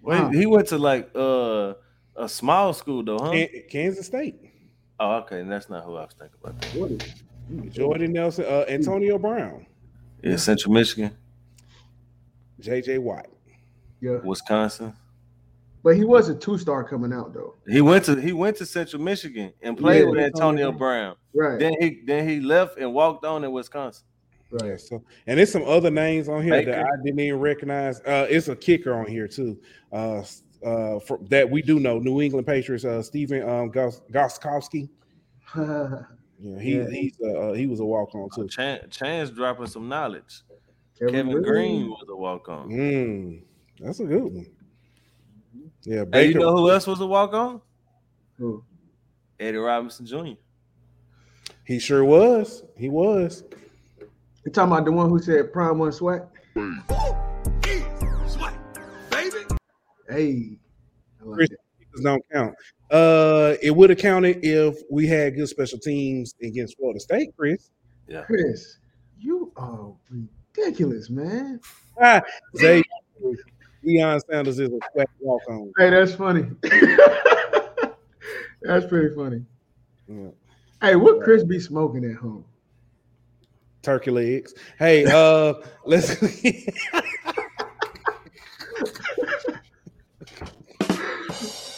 Wow. Wait, he went to like a small school though, huh? Kansas State. Oh, okay, and that's not who I was thinking about. Jordan Nelson, Antonio Brown. Yeah, Central Michigan. J.J. Watt. Yeah. Wisconsin. But he was a two-star coming out though. He went to Central Michigan and played with Antonio Brown. Right. Then he left and walked on in Wisconsin. Right. So and there's some other names on here that I didn't even recognize. It's a kicker on here too. That we do know, New England Patriots. Stephen Gostkowski. He was a walk-on too. Chance dropping some knowledge. Kevin Green was a walk-on. That's a good one. Yeah, Baker. Hey, you know who else was a walk-on? Who? Eddie Robinson Jr. He sure was. He was. You talking about the one who said prime one swag? Swag, baby. Hey, I like that. Don't count. It would have counted if we had good special teams against Florida State, Chris. Yeah. Chris, you are ridiculous, man. Zay. Deion Sanders is a swag walk-on. Hey, that's funny. That's pretty funny. Yeah. Hey, what Chris be smoking at home? Turkey legs. Hey, let's.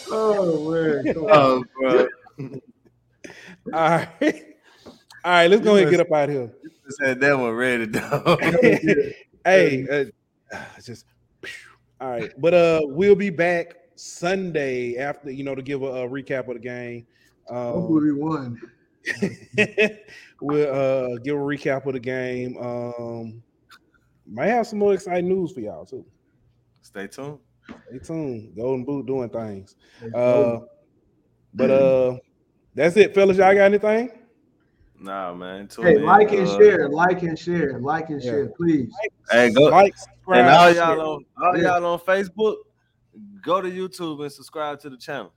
Oh man! Oh, bro. All right. Let's go ahead and get up out of here. You just had that one ready, dog. Hey, just. All right, but we'll be back Sunday after, to give a recap of the game. Hopefully we won. We'll give a recap of the game. Might have some more exciting news for y'all, too. Stay tuned. Golden Boot doing things. That's it, fellas. Y'all got anything? Nah, man. Hey, like and share, please. Hey, go subscribe, and all y'all on Facebook, go to YouTube and subscribe to the channel.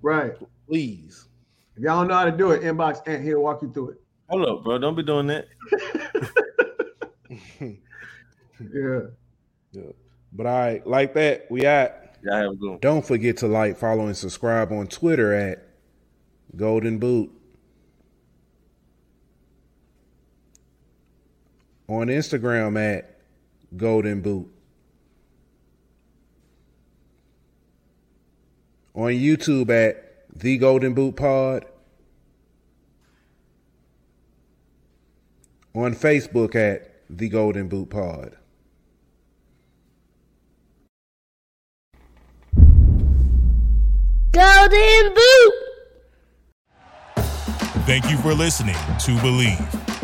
Right, please. If y'all don't know how to do it, inbox Ant here, walk you through it. Hold up, bro. Don't be doing that. Yeah. But all right, like that. We at. Y'all have a good one. Don't forget to like, follow, and subscribe on Twitter at Golden Boot. On Instagram at Golden Boot. On YouTube at The Golden Boot Pod. On Facebook at The Golden Boot Pod. Golden Boot. Thank you for listening to Believe.